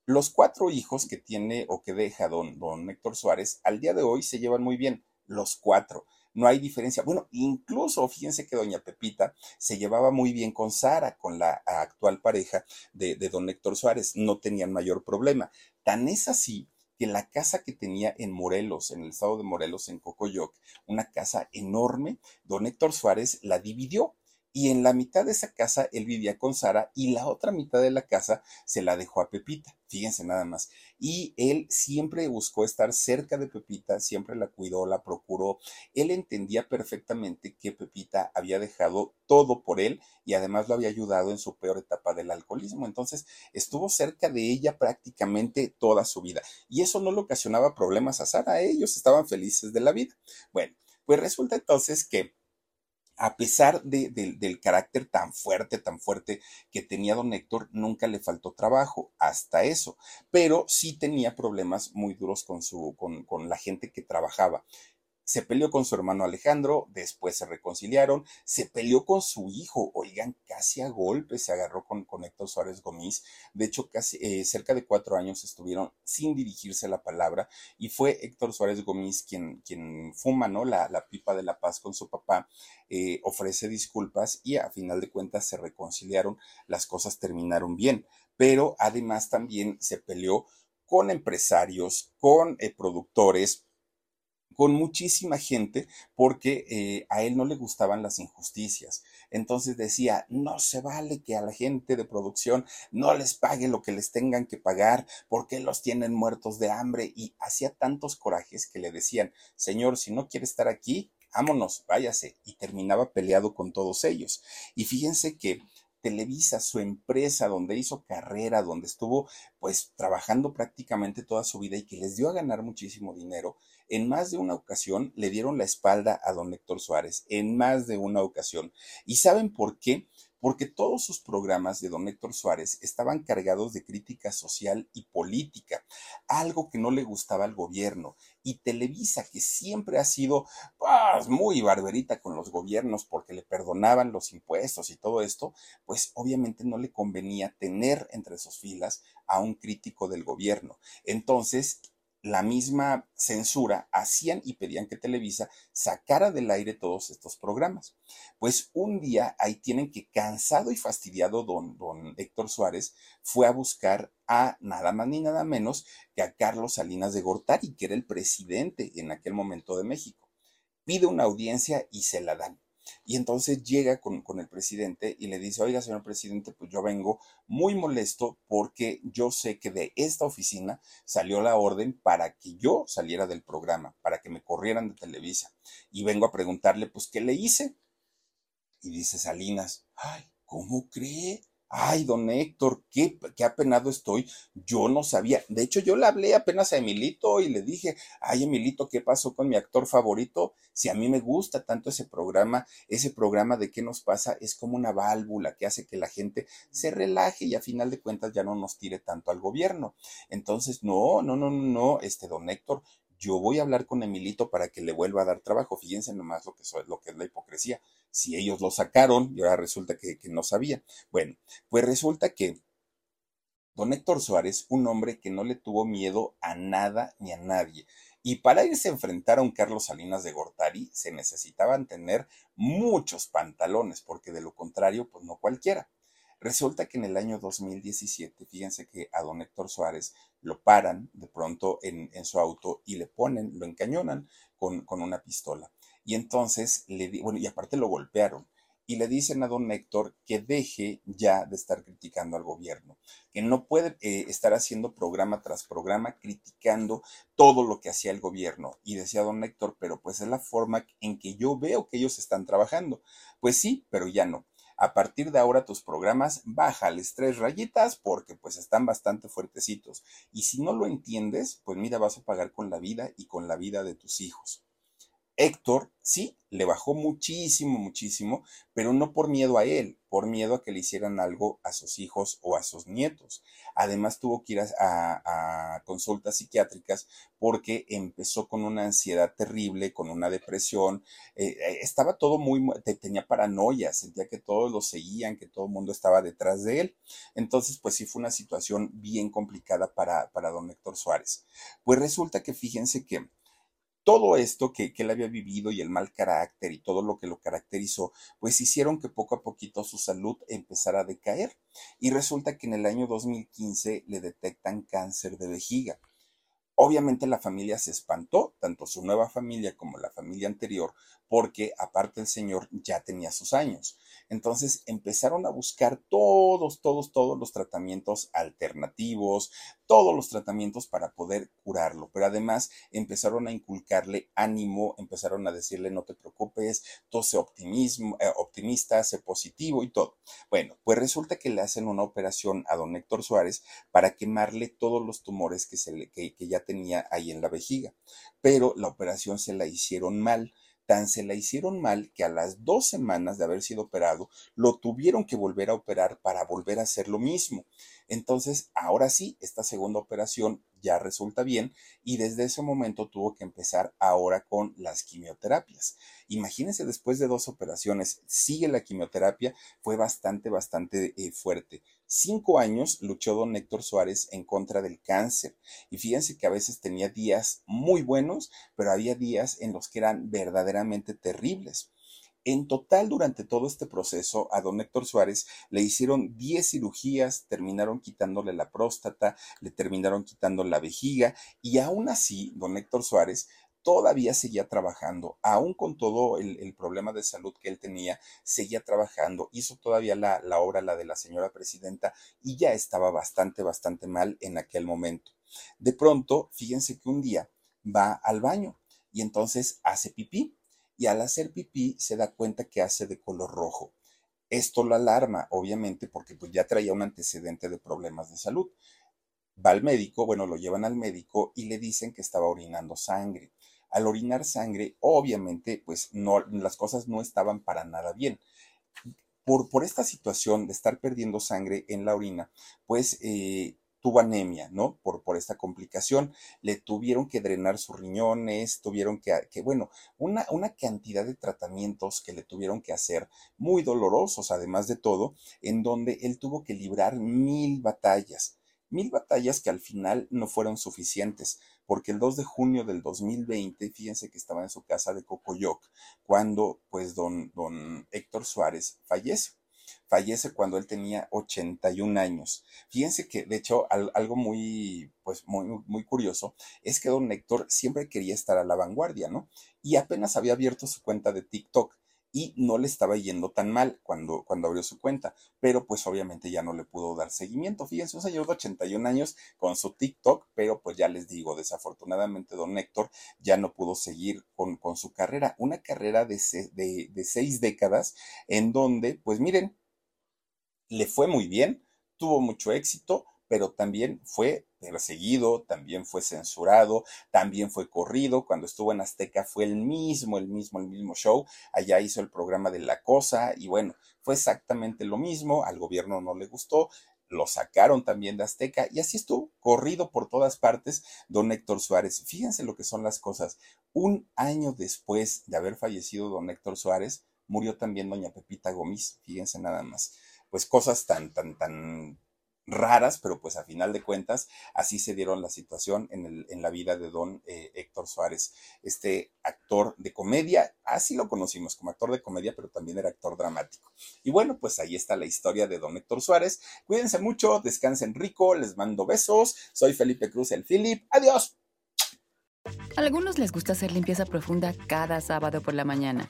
Los 4 hijos que tiene o que deja don Héctor Suárez, al día de hoy se llevan muy bien, los 4, no hay diferencia. Bueno, incluso fíjense que doña Pepita se llevaba muy bien con Sara, con la actual pareja de don Héctor Suárez, no tenían mayor problema. Tan es así que la casa que tenía en Morelos, en el estado de Morelos, en Cocoyoc, una casa enorme, don Héctor Suárez la dividió. Y en la mitad de esa casa él vivía con Sara y la otra mitad de la casa se la dejó a Pepita, fíjense nada más. Y él siempre buscó estar cerca de Pepita, siempre la cuidó, la procuró. Él entendía perfectamente que Pepita había dejado todo por él y además lo había ayudado en su peor etapa del alcoholismo. Entonces estuvo cerca de ella prácticamente toda su vida. Y eso no le ocasionaba problemas a Sara, ellos estaban felices de la vida. Bueno, pues resulta entonces que a pesar del carácter tan fuerte que tenía don Héctor, nunca le faltó trabajo, hasta eso, pero sí tenía problemas muy duros con la gente que trabajaba. Se peleó con su hermano Alejandro, después se reconciliaron, se peleó con su hijo, oigan, casi a golpes se agarró con Héctor Suárez Gomís. De hecho, casi cerca de 4 años estuvieron sin dirigirse la palabra y fue Héctor Suárez Gomís quien fuma, ¿no?, la pipa de la paz con su papá, ofrece disculpas y a final de cuentas se reconciliaron, las cosas terminaron bien, pero además también se peleó con empresarios, con productores, con muchísima gente, porque a él no le gustaban las injusticias. Entonces decía, no se vale que a la gente de producción no les pague lo que les tengan que pagar, porque los tienen muertos de hambre, y hacía tantos corajes que le decían, señor, si no quiere estar aquí, vámonos, váyase, y terminaba peleado con todos ellos. Y fíjense que Televisa, su empresa, donde hizo carrera, donde estuvo pues trabajando prácticamente toda su vida y que les dio a ganar muchísimo dinero, en más de una ocasión le dieron la espalda a don Héctor Suárez, en más de una ocasión. ¿Y saben por qué? Porque todos sus programas de don Héctor Suárez estaban cargados de crítica social y política, algo que no le gustaba al gobierno. Y Televisa, que siempre ha sido pues muy barberita con los gobiernos porque le perdonaban los impuestos y todo esto, pues obviamente no le convenía tener entre sus filas a un crítico del gobierno. Entonces, la misma censura hacían y pedían que Televisa sacara del aire todos estos programas. Pues un día ahí tienen que, cansado y fastidiado, don Héctor Suárez fue a buscar a nada más ni nada menos que a Carlos Salinas de Gortari, que era el presidente en aquel momento de México. Pide una audiencia y se la dan. Y entonces llega con el presidente y le dice: oiga, señor presidente, pues yo vengo muy molesto porque yo sé que de esta oficina salió la orden para que yo saliera del programa, para que me corrieran de Televisa. Y vengo a preguntarle, pues, ¿qué le hice? Y dice Salinas: ay, ¿cómo cree? Ay, don Héctor, qué apenado estoy, yo no sabía. De hecho, yo le hablé apenas a Emilito y le dije: ay, Emilito, ¿qué pasó con mi actor favorito? Si a mí me gusta tanto ese programa de ¿Qué nos pasa? Es como una válvula que hace que la gente se relaje y a final de cuentas ya no nos tire tanto al gobierno. Entonces, no, don Héctor, yo voy a hablar con Emilito para que le vuelva a dar trabajo. Fíjense nomás lo que es la hipocresía. Si ellos lo sacaron y ahora resulta que no sabía. Bueno, pues resulta que don Héctor Suárez, un hombre que no le tuvo miedo a nada ni a nadie. Y para irse a enfrentar a un Carlos Salinas de Gortari se necesitaban tener muchos pantalones, porque de lo contrario, pues no cualquiera. Resulta que en el año 2017, fíjense que a don Héctor Suárez lo paran de pronto en su auto y lo encañonan con una pistola. Y entonces, y aparte lo golpearon. Y le dicen a don Héctor que deje ya de estar criticando al gobierno, que no puede estar haciendo programa tras programa criticando todo lo que hacía el gobierno. Y decía don Héctor: pero pues es la forma en que yo veo que ellos están trabajando. Pues sí, pero ya no. A partir de ahora tus programas bájales 3 rayitas porque pues están bastante fuertecitos. Y si no lo entiendes, pues mira, vas a pagar con la vida y con la vida de tus hijos. Héctor sí le bajó muchísimo, muchísimo, pero no por miedo a él, por miedo a que le hicieran algo a sus hijos o a sus nietos. Además tuvo que ir a consultas psiquiátricas porque empezó con una ansiedad terrible, con una depresión. Estaba todo tenía paranoia, sentía que todos lo seguían, que todo el mundo estaba detrás de él. Entonces, pues sí fue una situación bien complicada para don Héctor Suárez. Pues resulta que fíjense que todo esto que él había vivido y el mal carácter y todo lo que lo caracterizó, pues hicieron que poco a poquito su salud empezara a decaer. Y resulta que en el año 2015 le detectan cáncer de vejiga. Obviamente la familia se espantó, tanto su nueva familia como la familia anterior, porque aparte el señor ya tenía sus años. Entonces empezaron a buscar todos los tratamientos alternativos, todos los tratamientos para poder curarlo. Pero además empezaron a inculcarle ánimo, empezaron a decirle: no te preocupes, tú sé optimista, sé positivo y todo. Bueno, pues resulta que le hacen una operación a don Héctor Suárez para quemarle todos los tumores que ya tenía ahí en la vejiga, pero la operación se la hicieron mal, que a las 2 semanas de haber sido operado lo tuvieron que volver a operar para volver a hacer lo mismo. Entonces ahora sí, esta segunda operación ya resulta bien y desde ese momento tuvo que empezar ahora con las quimioterapias. Imagínense, después de 2 operaciones sigue la quimioterapia. Fue bastante fuerte. 5 años luchó don Héctor Suárez en contra del cáncer y fíjense que a veces tenía días muy buenos, pero había días en los que eran verdaderamente terribles. En total, durante todo este proceso, a don Héctor Suárez le hicieron 10 cirugías, terminaron quitándole la próstata, le terminaron quitando la vejiga y aún así don Héctor Suárez todavía seguía trabajando, aún con todo el problema de salud que él tenía, seguía trabajando, hizo todavía la obra, la de la señora presidenta, y ya estaba bastante mal en aquel momento. De pronto, fíjense que un día va al baño y entonces hace pipí. Y al hacer pipí se da cuenta que hace de color rojo. Esto lo alarma, obviamente, porque pues ya traía un antecedente de problemas de salud. Va al médico, lo llevan al médico y le dicen que estaba orinando sangre. Al orinar sangre, obviamente, pues no, las cosas no estaban para nada bien. Por esta situación de estar perdiendo sangre en la orina, pues tuvo anemia, ¿no? Por esta complicación, le tuvieron que drenar sus riñones, tuvieron que una cantidad de tratamientos que le tuvieron que hacer, muy dolorosos además de todo, en donde él tuvo que librar 1000 batallas. 1000 batallas que al final no fueron suficientes, porque el 2 de junio del 2020, fíjense que estaba en su casa de Cocoyoc, cuando pues don Héctor Suárez fallece. Fallece cuando él tenía 81 años. Fíjense que, de hecho, algo muy curioso es que don Héctor siempre quería estar a la vanguardia, ¿no? Y apenas había abierto su cuenta de TikTok y no le estaba yendo tan mal cuando abrió su cuenta, pero pues obviamente ya no le pudo dar seguimiento. Fíjense, un señor de 81 años con su TikTok, pero pues ya les digo, desafortunadamente don Héctor ya no pudo seguir con su carrera, una carrera de 6 décadas, en donde, pues miren, le fue muy bien, tuvo mucho éxito, pero también fue perseguido, también fue censurado, también fue corrido. Cuando estuvo en Azteca fue el mismo show. Allá hizo el programa de La Cosa y bueno, fue exactamente lo mismo. Al gobierno no le gustó, lo sacaron también de Azteca y así estuvo, corrido por todas partes don Héctor Suárez. Fíjense lo que son las cosas. Un año después de haber fallecido don Héctor Suárez, murió también doña Pepita Gomís. Fíjense nada más. Pues cosas tan raras, pero pues a final de cuentas así se dieron la situación en la vida de don Héctor Suárez, este actor de comedia, así lo conocimos como actor de comedia, pero también era actor dramático. Y bueno, pues ahí está la historia de don Héctor Suárez. Cuídense mucho, descansen rico, les mando besos, soy Felipe Cruz, el Philip, adiós. A algunos les gusta hacer limpieza profunda cada sábado por la mañana.